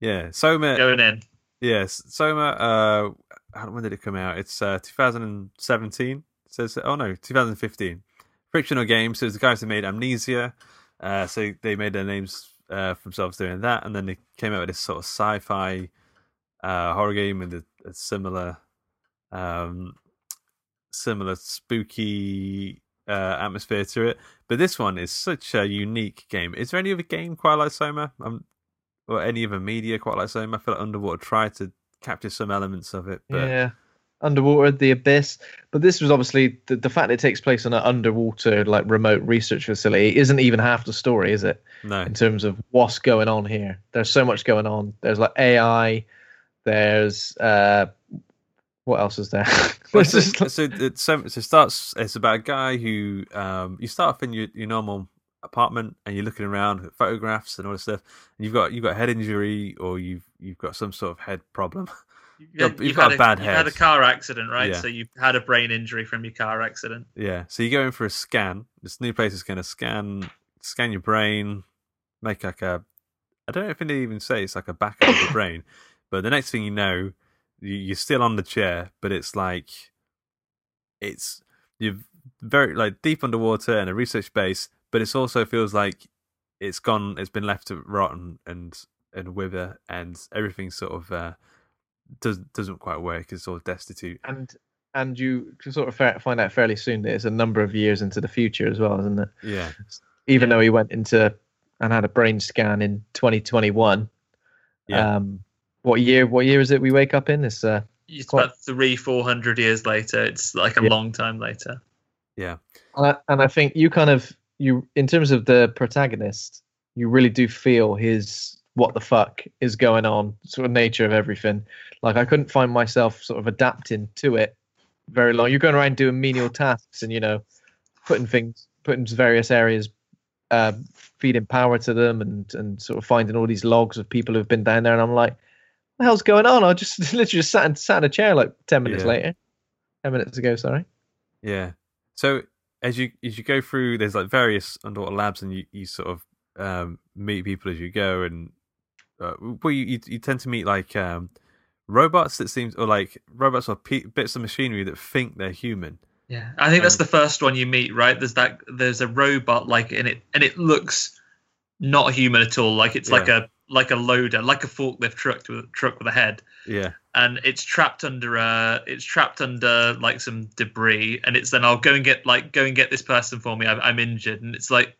yeah, Soma going in. Yes, Soma. Uh, when did it come out? It's uh, twenty seventeen. Says oh no, twenty fifteen. Frictional game. So it's the guys who made Amnesia. Uh, so they made their names uh, for themselves doing that, and then they came out with this sort of sci-fi uh, horror game with a, a similar. Um, similar spooky uh, atmosphere to it, but this one is such a unique game. Is there any other game quite like Soma? I'm or any other media quite like Soma. I feel like Underwater tried to capture some elements of it. But... Yeah, Underwater, The Abyss. But this was obviously, the, the fact that it takes place in an underwater, like, remote research facility isn't even half the story, is it? No. In terms of what's going on here. There's so much going on. There's, like, A I. There's... Uh, what else is there? Well, so, so, it, so it starts, it's about a guy who, um, you start off in your, your normal apartment and you're looking around at photographs and all this stuff. And you've got, you've got a head injury or you've, you've got some sort of head problem. You've, you've got, you've got a, a bad you've head. You've had a car accident, right? Yeah. So you've had a brain injury from your car accident. Yeah. So you go in for a scan. This new place is going to scan, scan your brain, make like a, I don't know if they even say it's like a backup of the brain, but the next thing you know, you're still on the chair, but it's like it's you're very like deep underwater in a research base, but it also feels like it's gone, it's been left to rot and and, and wither, and everything sort of uh, does doesn't quite work. It's all destitute, and and you can sort of find out fairly soon that it's a number of years into the future as well, isn't it? Yeah. Even yeah. though he went into and had a brain scan in twenty twenty-one, yeah. Um, What year? What year is it? We wake up in this. Uh, it's quite... about three, four hundred years later. It's like a yeah. long time later. Yeah, and I, and I think you kind of you in terms of the protagonist, you really do feel his what the fuck is going on, sort of nature of everything. Like I couldn't find myself sort of adapting to it very long. You're going around doing menial tasks and you know putting things, putting various areas. Uh, feeding power to them and and sort of finding all these logs of people who've been down there, and I'm like. What the hell's going on? I just literally just sat in, sat in a chair like ten minutes yeah. later, ten minutes ago. Sorry. Yeah. So as you as you go through, there's like various underwater labs, and you, you sort of um, meet people as you go, and uh, well, you, you you tend to meet like um, robots that seems or like robots or pe- bits of machinery that think they're human. Yeah, I think um, that's the first one you meet, right? There's that there's a robot like, and it and it looks not human at all. Like it's yeah. like a like a loader, like a forklift truck to a truck with a head. Yeah. And it's trapped under uh it's trapped under like some debris, and it's then I'll go and get like go and get this person for me. I'm, I'm injured. And it's like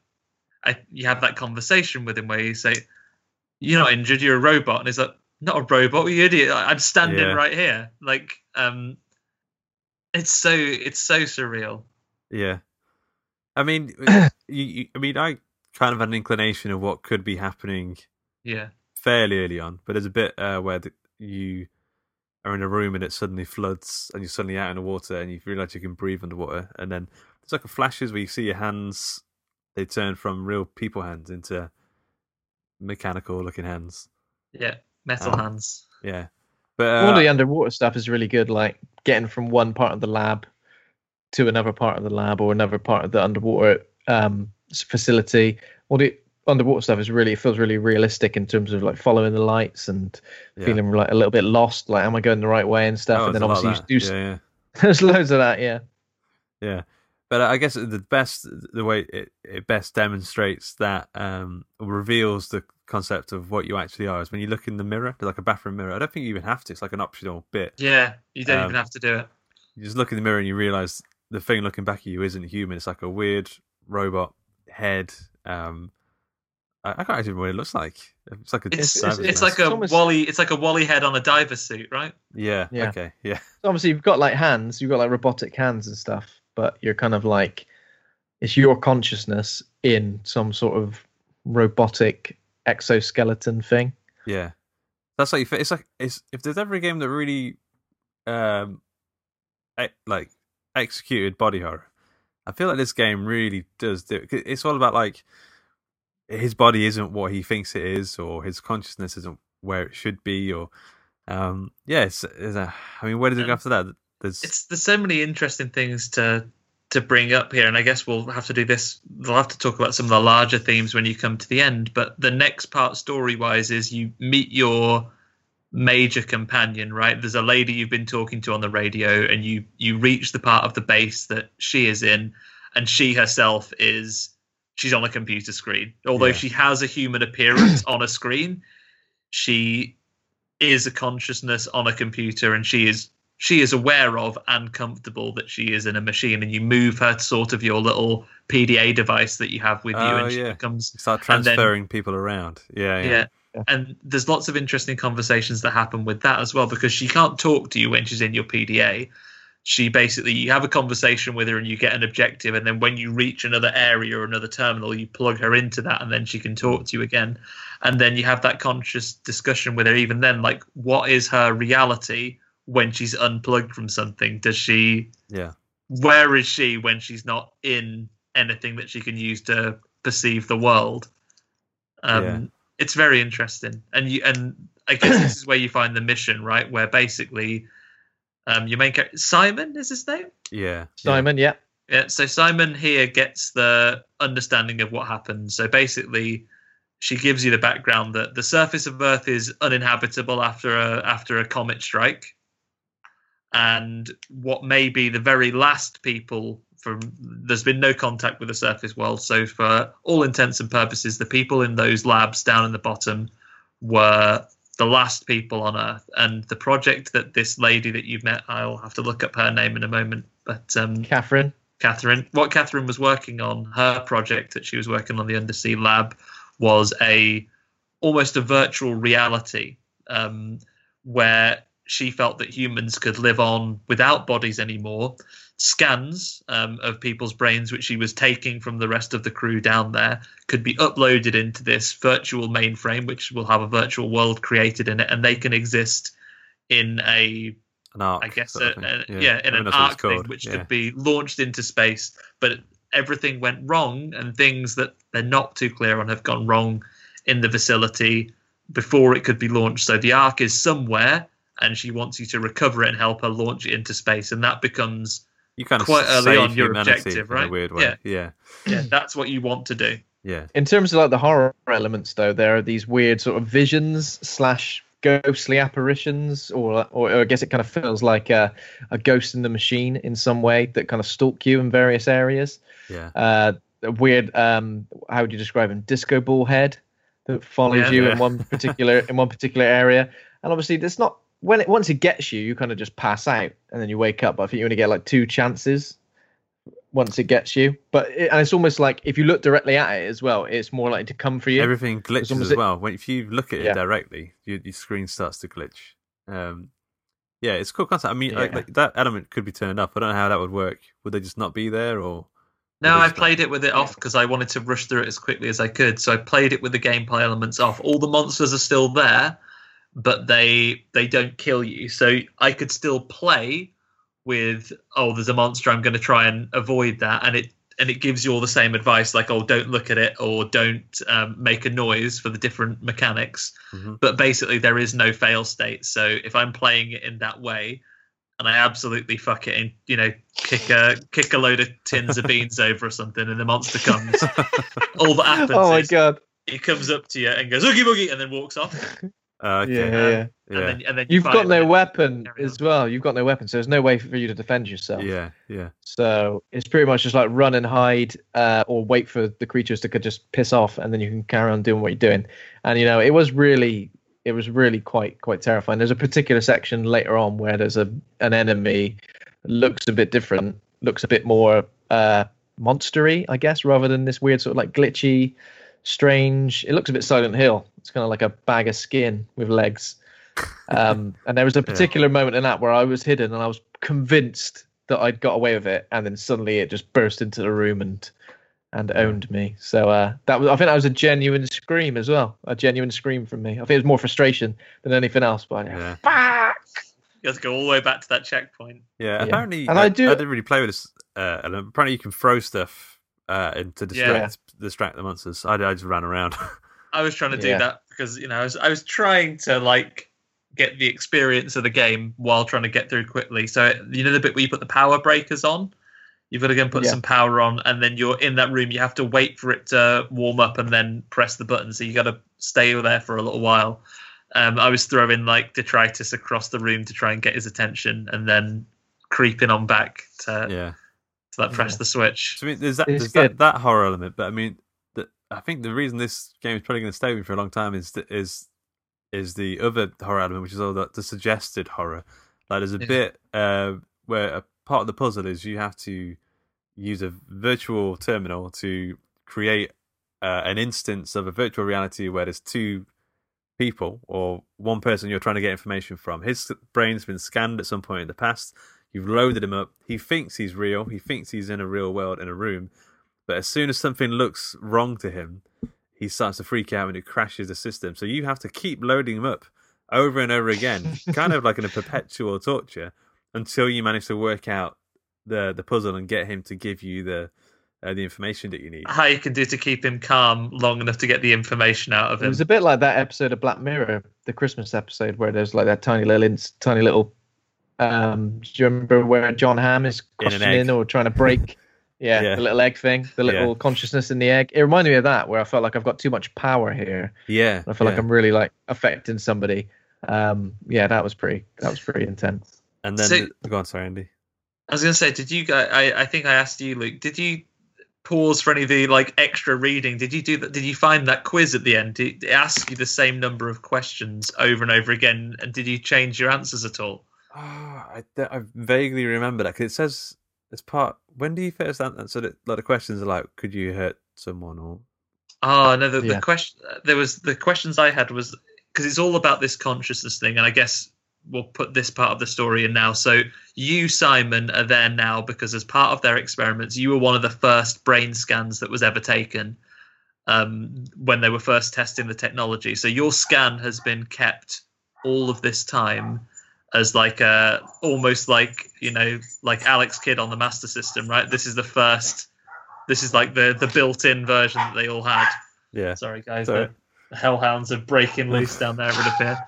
I you have that conversation with him where you say, "You're not injured, you're a robot." And he's like, "Not a robot, you idiot. I'm standing yeah. right here." Like um it's so it's so surreal. Yeah. I mean you, you, I mean I kind of had an inclination of what could be happening. Yeah, fairly early on, but there's a bit uh, where the, you are in a room and it suddenly floods, and you're suddenly out in the water, and you realise you can breathe underwater. And then there's like a flashes where you see your hands; they turn from real people hands into mechanical-looking hands. Yeah, metal um, hands. Yeah, but uh, all the underwater stuff is really good, like getting from one part of the lab to another part of the lab or another part of the underwater um, facility. All the underwater stuff is really, it feels really realistic in terms of like following the lights and yeah. feeling like a little bit lost, like am I going the right way and stuff. Oh, and then obviously you do. Yeah, yeah. There's loads of that, yeah, yeah. But I guess the best, the way it, it best demonstrates that, um, reveals the concept of what you actually are is when you look in the mirror, like a bathroom mirror. I don't think you even have to. It's like an optional bit. Yeah, you don't um, even have to do it. You just look in the mirror and you realise the thing looking back at you isn't human. It's like a weird robot head. Um, I can't actually remember what it looks like. It's like a it's, it's, it's like a it's Wally. It's like a Wally head on a diver suit, right? Yeah. yeah. Okay. Yeah. So obviously, you've got like hands. You've got like robotic hands and stuff, but you're kind of like it's your consciousness in some sort of robotic exoskeleton thing. Yeah, that's like it's like it's if there's ever a game that really um like executed body horror, I feel like this game really does do it. It's all about like. His body isn't what he thinks it is, or his consciousness isn't where it should be, or um, yeah. It's, it's a, I mean, where does it go after that? There's it's there's so many interesting things to to bring up here, and I guess we'll have to do this. We'll have to talk about some of the larger themes when you come to the end. But the next part, story wise, is you meet your major companion. Right, there's a lady you've been talking to on the radio, and you you reach the part of the base that she is in, and she herself is. She's on a computer screen. Although yeah. she has a human appearance on a screen, she is a consciousness on a computer, and she is she is aware of and comfortable that she is in a machine. And you move her to sort of your little P D A device that you have with you, oh, and she yeah. becomes start transferring then, people around. Yeah, yeah. yeah. yeah. And there's lots of interesting conversations that happen with that as well, because she can't talk to you when she's in your P D A. She basically, you have a conversation with her and you get an objective, and then when you reach another area or another terminal, you plug her into that and then she can talk to you again. And then you have that conscious discussion with her even then, like, what is her reality when she's unplugged from something? Does she, yeah, where is she when she's not in anything that she can use to perceive the world? Um, yeah. It's very interesting. And you, and I guess this is where you find the mission, right? Where basically um, your main character, Simon is his name? Yeah. Simon, yeah. Yeah. So Simon here gets the understanding of what happened. So basically, she gives you the background that the surface of Earth is uninhabitable after a, after a comet strike. And what may be the very last people from, there's been no contact with the surface world. So for all intents and purposes, the people in those labs down in the bottom were the last people on Earth. And the project that this lady that you've met, I'll have to look up her name in a moment, but um, Catherine, Catherine, what Catherine was working on, her project that she was working on, the undersea lab, was a almost a virtual reality um, where she felt that humans could live on without bodies anymore. Scans um, of people's brains, which she was taking from the rest of the crew down there, could be uploaded into this virtual mainframe, which will have a virtual world created in it, and they can exist in a, an arc, I guess, a, a, yeah. yeah, in I mean, an arc thing, which yeah. could be launched into space. But everything went wrong, and things that they're not too clear on have gone wrong in the facility before it could be launched. So the arc is somewhere, and she wants you to recover it and help her launch it into space. And that becomes you kind of quite early on your objective, right? In a weird way. Yeah. yeah, yeah, that's what you want to do. Yeah. In terms of like the horror elements, though, there are these weird sort of visions slash ghostly apparitions, or, or or I guess it kind of feels like a, a ghost in the machine in some way that kind of stalk you in various areas. Yeah. Uh, a weird. Um, how would you describe him? Disco ball head that follows yeah, you yeah. in one particular in one particular area, and obviously there's not. When it once it gets you, you kind of just pass out and then you wake up. But I think you only get like two chances once it gets you. But it, and it's almost like if you look directly at it as well, it's more likely to come for you. Everything glitches as well. It, when if you look at it yeah. directly, your, your screen starts to glitch. Um, yeah, it's a cool concept. I mean, yeah. like, like, that element could be turned up. I don't know how that would work. Would they just not be there, or? No, I played it with it off because I wanted to rush through it as quickly as I could. So I played it with the gameplay elements off. All the monsters are still there, but they they don't kill you. So I could still play with, oh, there's a monster, I'm going to try and avoid that. And it and it gives you all the same advice, like, oh, don't look at it, or don't um, make a noise, for the different mechanics. Mm-hmm. But basically there is no fail state. So if I'm playing it in that way and I absolutely fuck it and, you know, kick a kick a load of tins of beans over or something and the monster comes, all that happens oh my is God. It comes up to you and goes, oogie boogie, and then walks off. Uh, okay. Yeah, yeah, yeah. And yeah. Then, and then you you've got no weapon as well. You've got no weapon, so there's no way for you to defend yourself. Yeah, yeah. So it's pretty much just like run and hide, uh, or wait for the creatures to could just piss off, and then you can carry on doing what you're doing. And you know, it was really, it was really quite, quite terrifying. There's a particular section later on where there's a an enemy looks a bit different, looks a bit more uh, monstery, I guess, rather than this weird sort of like glitchy. Strange. It looks a bit Silent Hill. It's kind of like a bag of skin with legs. Um, and there was a particular yeah. moment in that where I was hidden and I was convinced that I'd got away with it, and then suddenly it just burst into the room and and owned me. So uh, that was. I think that was a genuine scream as well. A genuine scream from me. I think it was more frustration than anything else. But yeah. Fuck! You have to go all the way back to that checkpoint. Yeah. yeah. Apparently, and I, I do. I didn't really play with this. Uh, apparently, you can throw stuff. Uh, and to distract yeah. distract the monsters. I, I just ran around. I was trying to do yeah. that because, you know, I was, I was trying to like get the experience of the game while trying to get through quickly. So, you know, the bit where you put the power breakers on, you've got to go and put yeah. some power on, and then you're in that room. You have to wait for it to warm up and then press the button. So you got to stay there for a little while. Um, I was throwing like detritus across the room to try and get his attention, and then creeping on back to yeah. that press yeah. the switch. So I mean, there's, that, there's that, that horror element, but I mean, the, I think the reason this game is probably going to stay with me for a long time is the, is is the other horror element, which is all that the suggested horror. Like there's a yeah. bit uh, where a part of the puzzle is you have to use a virtual terminal to create uh, an instance of a virtual reality where there's two people or one person you're trying to get information from. His brain's been scanned at some point in the past. You've loaded him up. He thinks he's real. He thinks he's in a real world in a room. But as soon as something looks wrong to him, he starts to freak out and it crashes the system. So you have to keep loading him up over and over again, kind of like in a perpetual torture, until you manage to work out the the puzzle and get him to give you the uh, the information that you need. How you can do to keep him calm long enough to get the information out of him. It was a bit like that episode of Black Mirror, the Christmas episode, where there's like that tiny little tiny little. Um, do you remember where John Hamm is questioning or trying to break? Yeah, yeah, the little egg thing, the little yeah. consciousness in the egg. It reminded me of that, where I felt like I've got too much power here. Yeah, I feel yeah. like I'm really like affecting somebody. Um, yeah, that was pretty. That was pretty intense. And then, so, the, go on, sorry, Andy. I was going to say, did you? I, I think I asked you, Luke. Did you pause for any of the like extra reading? Did you do that? Did you find that quiz at the end? Did it ask you the same number of questions over and over again? And did you change your answers at all? Oh, I, I vaguely remember that. 'Cause it says. It's part. When do you first answer it? Like the questions are like, could you hurt someone or? Oh no, the, yeah. the question there was the questions I had was because it's all about this consciousness thing, and I guess we'll put this part of the story in now. So you, Simon, are there now because as part of their experiments, you were one of the first brain scans that was ever taken um, when they were first testing the technology. So your scan has been kept all of this time. As like a almost like you know like Alex Kidd on the Master System, right? This is the first. This is like the the built-in version that they all had. Yeah. Sorry guys, Sorry. The hellhounds are breaking loose down there. It would appear.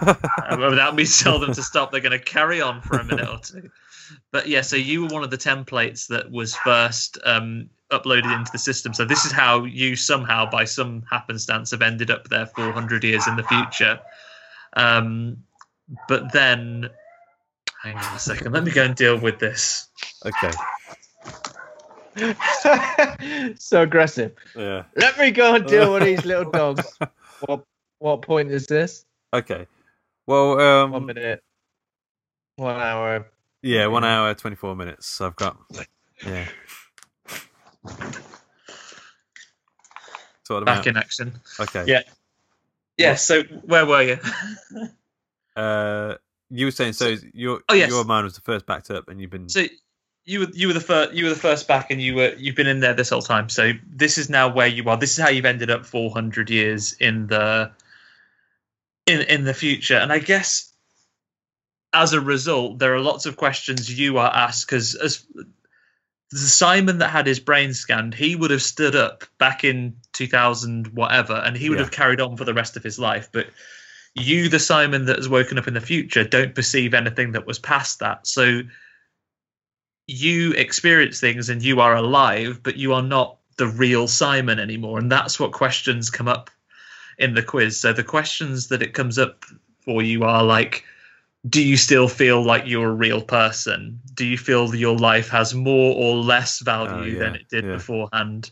uh, without me telling them to stop, they're going to carry on for a minute or two. But yeah, so you were one of the templates that was first um, uploaded into the system. So this is how you somehow, by some happenstance, have ended up there four hundred years in the future. Um, but then, hang on a second. Let me go and deal with this. Okay. So aggressive. Yeah. Let me go and deal with these little dogs. What what point is this? Okay. Well, um, one minute, one hour. Yeah, one hour, twenty-four minutes. I've got. Yeah. Sort of back in action. Okay. Yeah. Yeah, so where were you? uh, you were saying so. Your oh, yes. your mind was the first backed up, and you've been so you were you were the first you were the first back, and you were you've been in there this whole time. So this is now where you are. This is how you've ended up four hundred years in the in in the future. And I guess as a result, there are lots of questions you are asked because as the Simon that had his brain scanned, he would have stood up back in two thousand whatever, and he would yeah. have carried on for the rest of his life. But you, the Simon that has woken up in the future, don't perceive anything that was past that. So you experience things and you are alive, but you are not the real Simon anymore. And that's what questions come up in the quiz. So the questions that it comes up for you are like, do you still feel like you're a real person? Do you feel that your life has more or less value uh, yeah, than it did yeah. beforehand?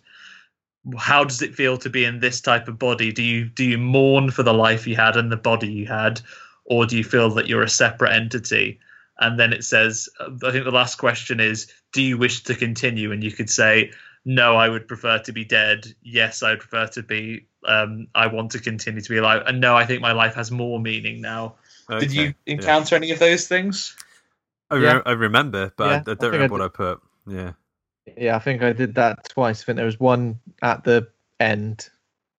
How does it feel to be in this type of body? Do you do you mourn for the life you had and the body you had? Or do you feel that you're a separate entity? And then it says, I think the last question is, do you wish to continue? And you could say, no, I would prefer to be dead. Yes, I would prefer to be, um, I want to continue to be alive. And no, I think my life has more meaning now. Okay. Did you encounter yeah. any of those things? I, re- yeah. I remember, but yeah. I, I don't I remember I what I put. Yeah, yeah, I think I did that twice. I think there was one at the end,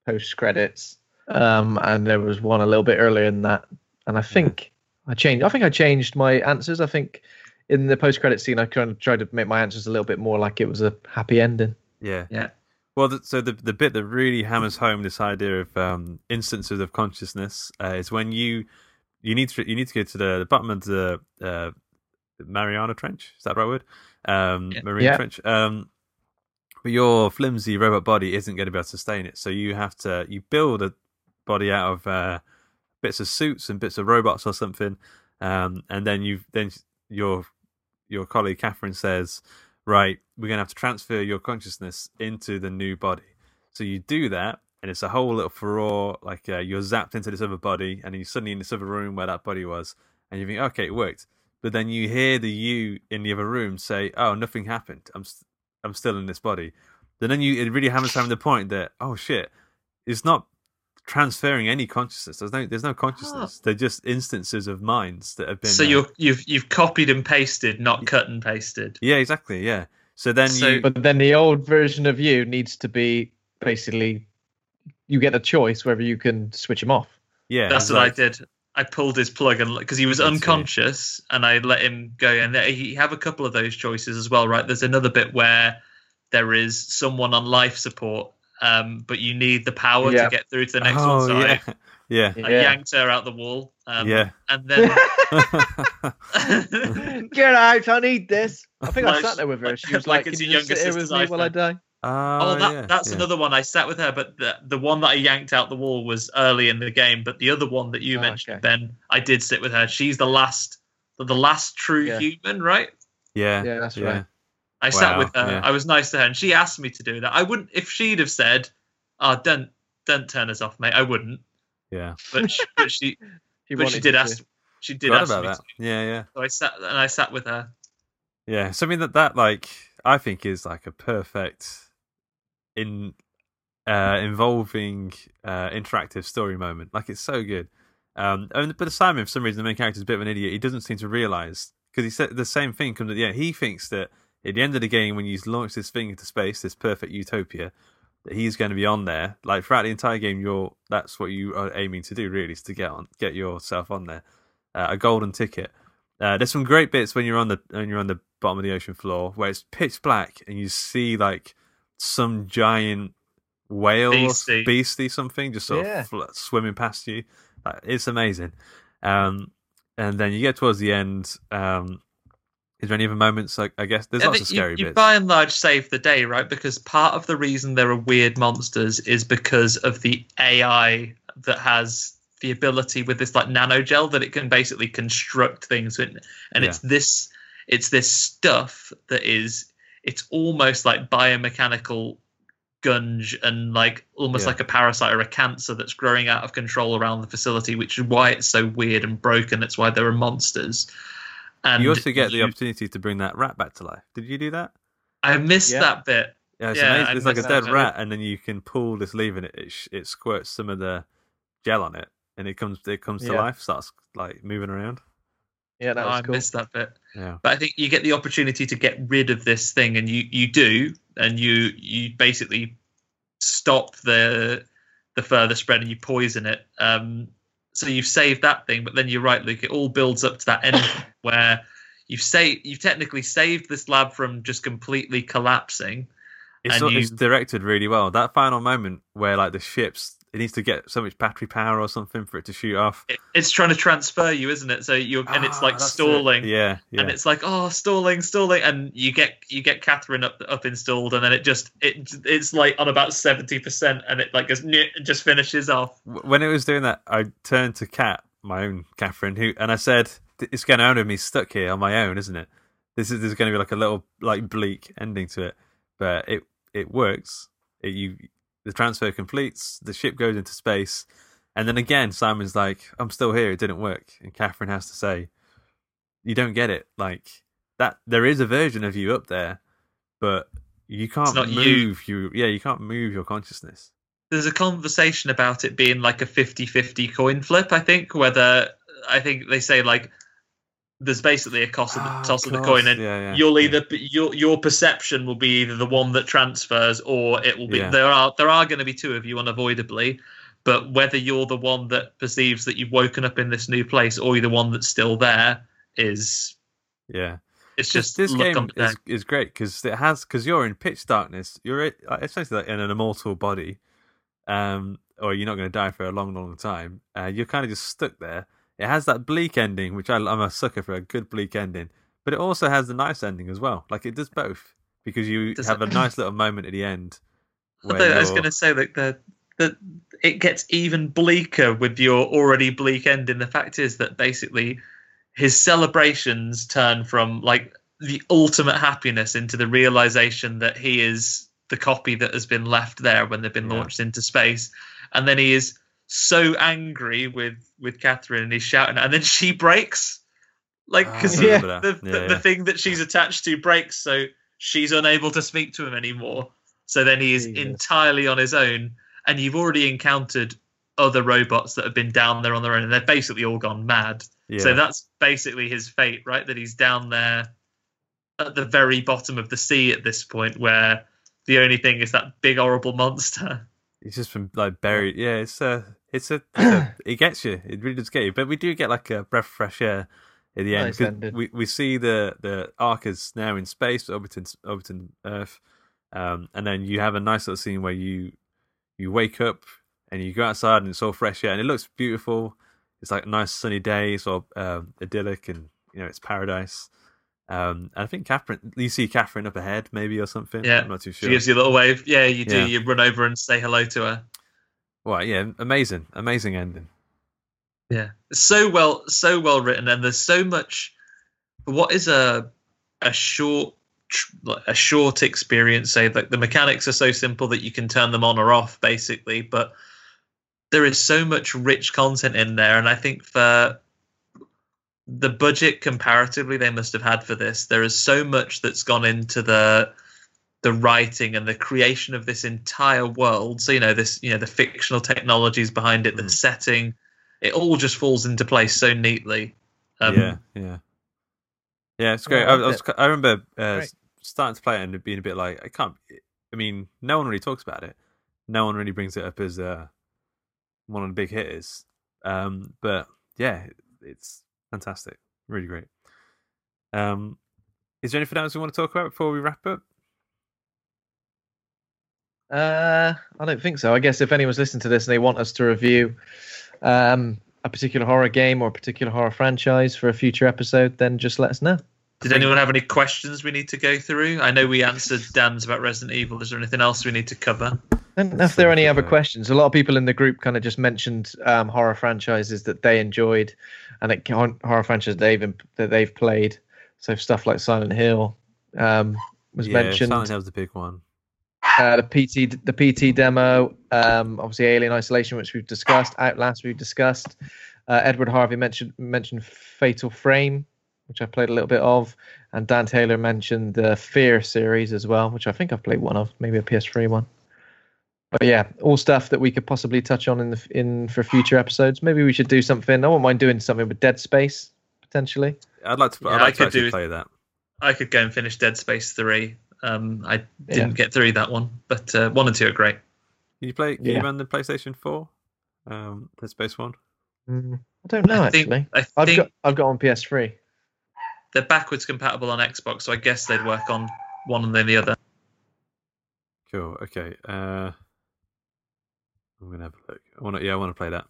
post credits, um, and there was one a little bit earlier than that. And I think I changed. I think I changed my answers. I think in the post credit scene, I kind of tried to make my answers a little bit more like it was a happy ending. Yeah, yeah. Well, the, so the the bit that really hammers home this idea of um, instances of consciousness uh, is when you. You need to you need to go to the, the bottom of the uh, Mariana Trench. Is that the right word? Um, yeah. Marine yeah. Trench. Um, but your flimsy robot body isn't going to be able to sustain it, so you have to you build a body out of uh, bits of suits and bits of robots or something, um, and then you then your your colleague Catherine says, "Right, we're going to have to transfer your consciousness into the new body." So you do that. And it's a whole little furore, like uh, you're zapped into this other body, and then you're suddenly in this other room where that body was, and you think, okay, it worked. But then you hear the you in the other room say, oh, nothing happened. I'm st- I'm still in this body. And then you, it really hammers home the point that, oh, shit, it's not transferring any consciousness. There's no there's no consciousness. Oh. They're just instances of minds that have been. So you're, uh, you've you've copied and pasted, not cut and pasted. Yeah, exactly. Yeah. So then, so, you... but then the old version of you needs to be basically. You get a choice whether you can switch him off. Yeah, that's like... what I did. I pulled his plug and because he was unconscious, and I let him go. And he have a couple of those choices as well, right? There's another bit where there is someone on life support, um, but you need the power yeah. to get through to the next oh, one. So yeah. I, yeah. I yeah. yanked her out the wall. Um, yeah, and then get out! I need this. I think I sat there with her. She was like, like "Can you sit here with me while I die?" Oh, oh that, yeah, that's yeah. another one. I sat with her, but the, the one that I yanked out the wall was early in the game. But the other one that you oh, mentioned, okay. Ben, I did sit with her. She's the last, the last true yeah. human, right? Yeah, yeah, that's yeah. right. I wow. sat with her. Yeah. I was nice to her, and she asked me to do that. I wouldn't if she'd have said, "Oh, don't, don't turn us off, mate." I wouldn't. Yeah, but she, but she, she but she did ask. To. She did ask about me. That. To. Yeah, yeah. So I sat and I sat with her. Yeah, something that that like I think is like a perfect. In uh, involving uh, interactive story moment, like it's so good. Um, and, but Simon, for some reason, the main character is a bit of an idiot. He doesn't seem to realise because he said the same thing comes at the end. He thinks that at the end of the game, when he's launched this thing into space, this perfect utopia, that he's going to be on there. Like throughout the entire game, you're that's what you are aiming to do. Really, is to get on, get yourself on there, uh, a golden ticket. Uh, there's some great bits when you're on the when you're on the bottom of the ocean floor where it's pitch black and you see like. Some giant whale, beastie, beastie something, just sort yeah. of fl- swimming past you. Like, it's amazing. Um, and then you get towards the end. Um, is there any other moments? Like, I guess there's yeah, lots of scary you, you bits. You by and large save the day, right? Because part of the reason there are weird monsters is because of the A I that has the ability with this like nanogel that it can basically construct things. And, and yeah. it's this, it's this stuff that is. It's almost like biomechanical gunge and like almost yeah. like a parasite or a cancer that's growing out of control around the facility, which is why it's so weird and broken. That's why there are monsters. And you also get you, the opportunity to bring that rat back to life. Did you do that? I missed yeah. that bit. Yeah, it's yeah, amazing. It's like a dead rat, and then you can pull this lever, and it, it it squirts some of the gel on it, and it comes it comes to yeah. life, starts like moving around. Yeah, that oh, was cool. I missed that bit. Yeah. But I think you get the opportunity to get rid of this thing, and you, you do, and you you basically stop the the further spread and you poison it. Um, so you've saved that thing, but then you're right, Luke. It all builds up to that end where you've saved you've technically saved this lab from just completely collapsing. It's, and you... it's directed really well. That final moment where like the ship's. It needs to get so much battery power or something for it to shoot off. It, it's trying to transfer you, isn't it? So you're and ah, it's like stalling. It. Yeah, yeah. And it's like oh, stalling, stalling, and you get you get Catherine up up installed, and then it just it it's like on about seventy percent, and it like just just finishes off. When it was doing that, I turned to Kat, my own Catherine, who and I said, "It's going to end with me stuck here on my own, isn't it? This is there's going to be like a little like bleak ending to it, but it it works. It, you." The transfer completes, the ship goes into space, and then again, Simon's like, I'm still here, it didn't work. And Catherine has to say, you don't get it. Like, that, there is a version of you up there, but you can't move. You. You, yeah, you can't move your consciousness. There's a conversation about it being like a fifty-fifty coin flip, I think, whether, I think they say, like, there's basically a cost of the, oh, toss of the coin, and yeah, yeah, you'll either yeah. your your perception will be either the one that transfers, or it will be yeah. there are there are going to be two of you unavoidably, but whether you're the one that perceives that you've woken up in this new place, or you're the one that's still there, is yeah, it's just this, this game is, is great because it has because you're in pitch darkness, you're essentially like in an immortal body, um, or you're not going to die for a long, long time. Uh, you're kind of just stuck there. It has that bleak ending, which I, I'm a sucker for a good bleak ending, but it also has the nice ending as well. Like it does both because you does have it? a nice little moment at the end. Where I was going to say that the, the it gets even bleaker with your already bleak ending. The fact is that basically his celebrations turn from like the ultimate happiness into the realization that he is the copy that has been left there when they've been yeah. launched into space, and then he is. So angry with with Catherine, and he's shouting, and then she breaks, like because oh, yeah, the, yeah, the, yeah. the thing that she's attached to breaks, so she's unable to speak to him anymore. So then he is Jesus. entirely on his own, and you've already encountered other robots that have been down there on their own, and they're basically all gone mad. Yeah. So that's basically his fate, right? That he's down there at the very bottom of the sea at this point, where the only thing is that big horrible monster. He's just been like buried. Yeah, it's uh, it's a, it's a it gets you. It really does get you. But we do get like a breath of fresh air in the end. Nice we we see the the Ark is now in space, orbiting orbiting Earth, um, and then you have a nice little scene where you you wake up and you go outside and it's all fresh air and it looks beautiful. It's like a nice sunny day, sort of um, idyllic, and you know it's paradise. Um, and I think Catherine, you see Catherine up ahead, maybe or something. Yeah, I'm not too sure. She gives you a little wave. Yeah, you do. Yeah. You run over and say hello to her. Well, yeah, amazing, amazing ending. Yeah, so well, so well written, and there's so much. What is a a short a short experience? Say like the mechanics are so simple that you can turn them on or off, basically, but there is so much rich content in there, and I think for the budget comparatively they must have had for this, there is so much that's gone into the the writing and the creation of this entire world. So you know this, you know the fictional technologies behind it, the mm. setting, it all just falls into place so neatly. Um, yeah, yeah, yeah. It's great. I, I, was, I remember uh, starting to play it and being a bit like, I can't. I mean, no one really talks about it. No one really brings it up as uh, one of the big hitters. Um, but yeah, it's fantastic, really great. Um, is there anything else we want to talk about before we wrap up? Uh, I don't think so. I guess if anyone's listening to this and they want us to review um, a particular horror game or a particular horror franchise for a future episode, then just let us know. Did anyone have any questions we need to go through? I know we answered Dan's about Resident Evil. Is there anything else we need to cover? I don't know if there are any other questions. A lot of people in the group kind of just mentioned um, horror franchises that they enjoyed and that horror franchises they've, that they've played. So stuff like Silent Hill um, was yeah, mentioned. Silent Hill's the big one. Uh, the P T, the P T demo, um, obviously Alien Isolation, which we've discussed. Outlast, we've discussed. Uh, Edward Harvey mentioned mentioned Fatal Frame, which I played a little bit of, and Dan Taylor mentioned the Fear series as well, which I think I've played one of, maybe a P S three one. But yeah, all stuff that we could possibly touch on in the, in for future episodes. Maybe we should do something. I wouldn't mind doing something with Dead Space potentially. I'd like to. I'd yeah, like I could to actually do, play that. I could go and finish Dead Space three. Um, I didn't yeah. get through that one, but uh, one and two are great. Can you play? Can yeah. you run the PlayStation Four? Um, Dead Space One. Mm, I don't know I actually. Think, I I've think got I've got on P S three. They're backwards compatible on Xbox, so I guess they'd work on one and then the other. Cool. Okay. Uh, I'm gonna have a look. I want to. Yeah, I want to play that.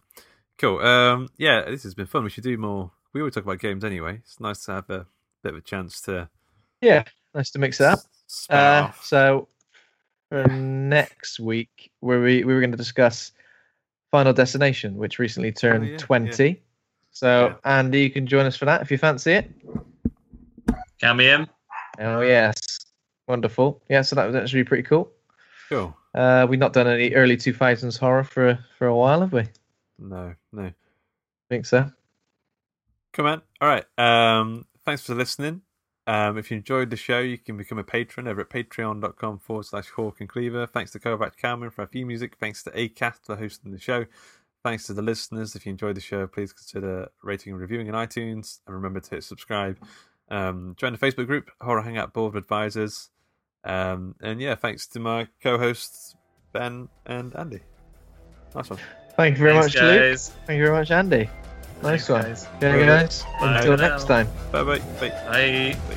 Cool. Um, yeah, this has been fun. We should do more. We always talk about games anyway. It's nice to have a bit of a chance to. Yeah, nice to mix it up. Uh, so for next week, where we we were going to discuss Final Destination, which recently turned oh, yeah, twenty. Yeah. So yeah. Andy, you can join us for that if you fancy it. Cameo. Oh yes, wonderful. Yeah, so that was actually pretty cool. Cool. Uh, we've not done any early two thousands horror for for a while, have we? No, no. I think so. Come on. All right. Um, thanks for listening. Um, if you enjoyed the show, you can become a patron over at patreon.com forward slash Hawk and Cleaver. Thanks to Kovac Kalman for our theme music. Thanks to Acast for hosting the show. Thanks to the listeners. If you enjoyed the show, please consider rating and reviewing on iTunes. And remember to hit subscribe. Um, join the Facebook group, Horror Hangout Board of Advisors. Um, and yeah, thanks to my co-hosts, Ben and Andy. Nice one. Thank you very thanks much, guys. Luke. Thank you very much, Andy. Nice one. Guys. Okay, guys. Bye. Until Bye. Next time. Bye bye. Bye. Bye. Bye.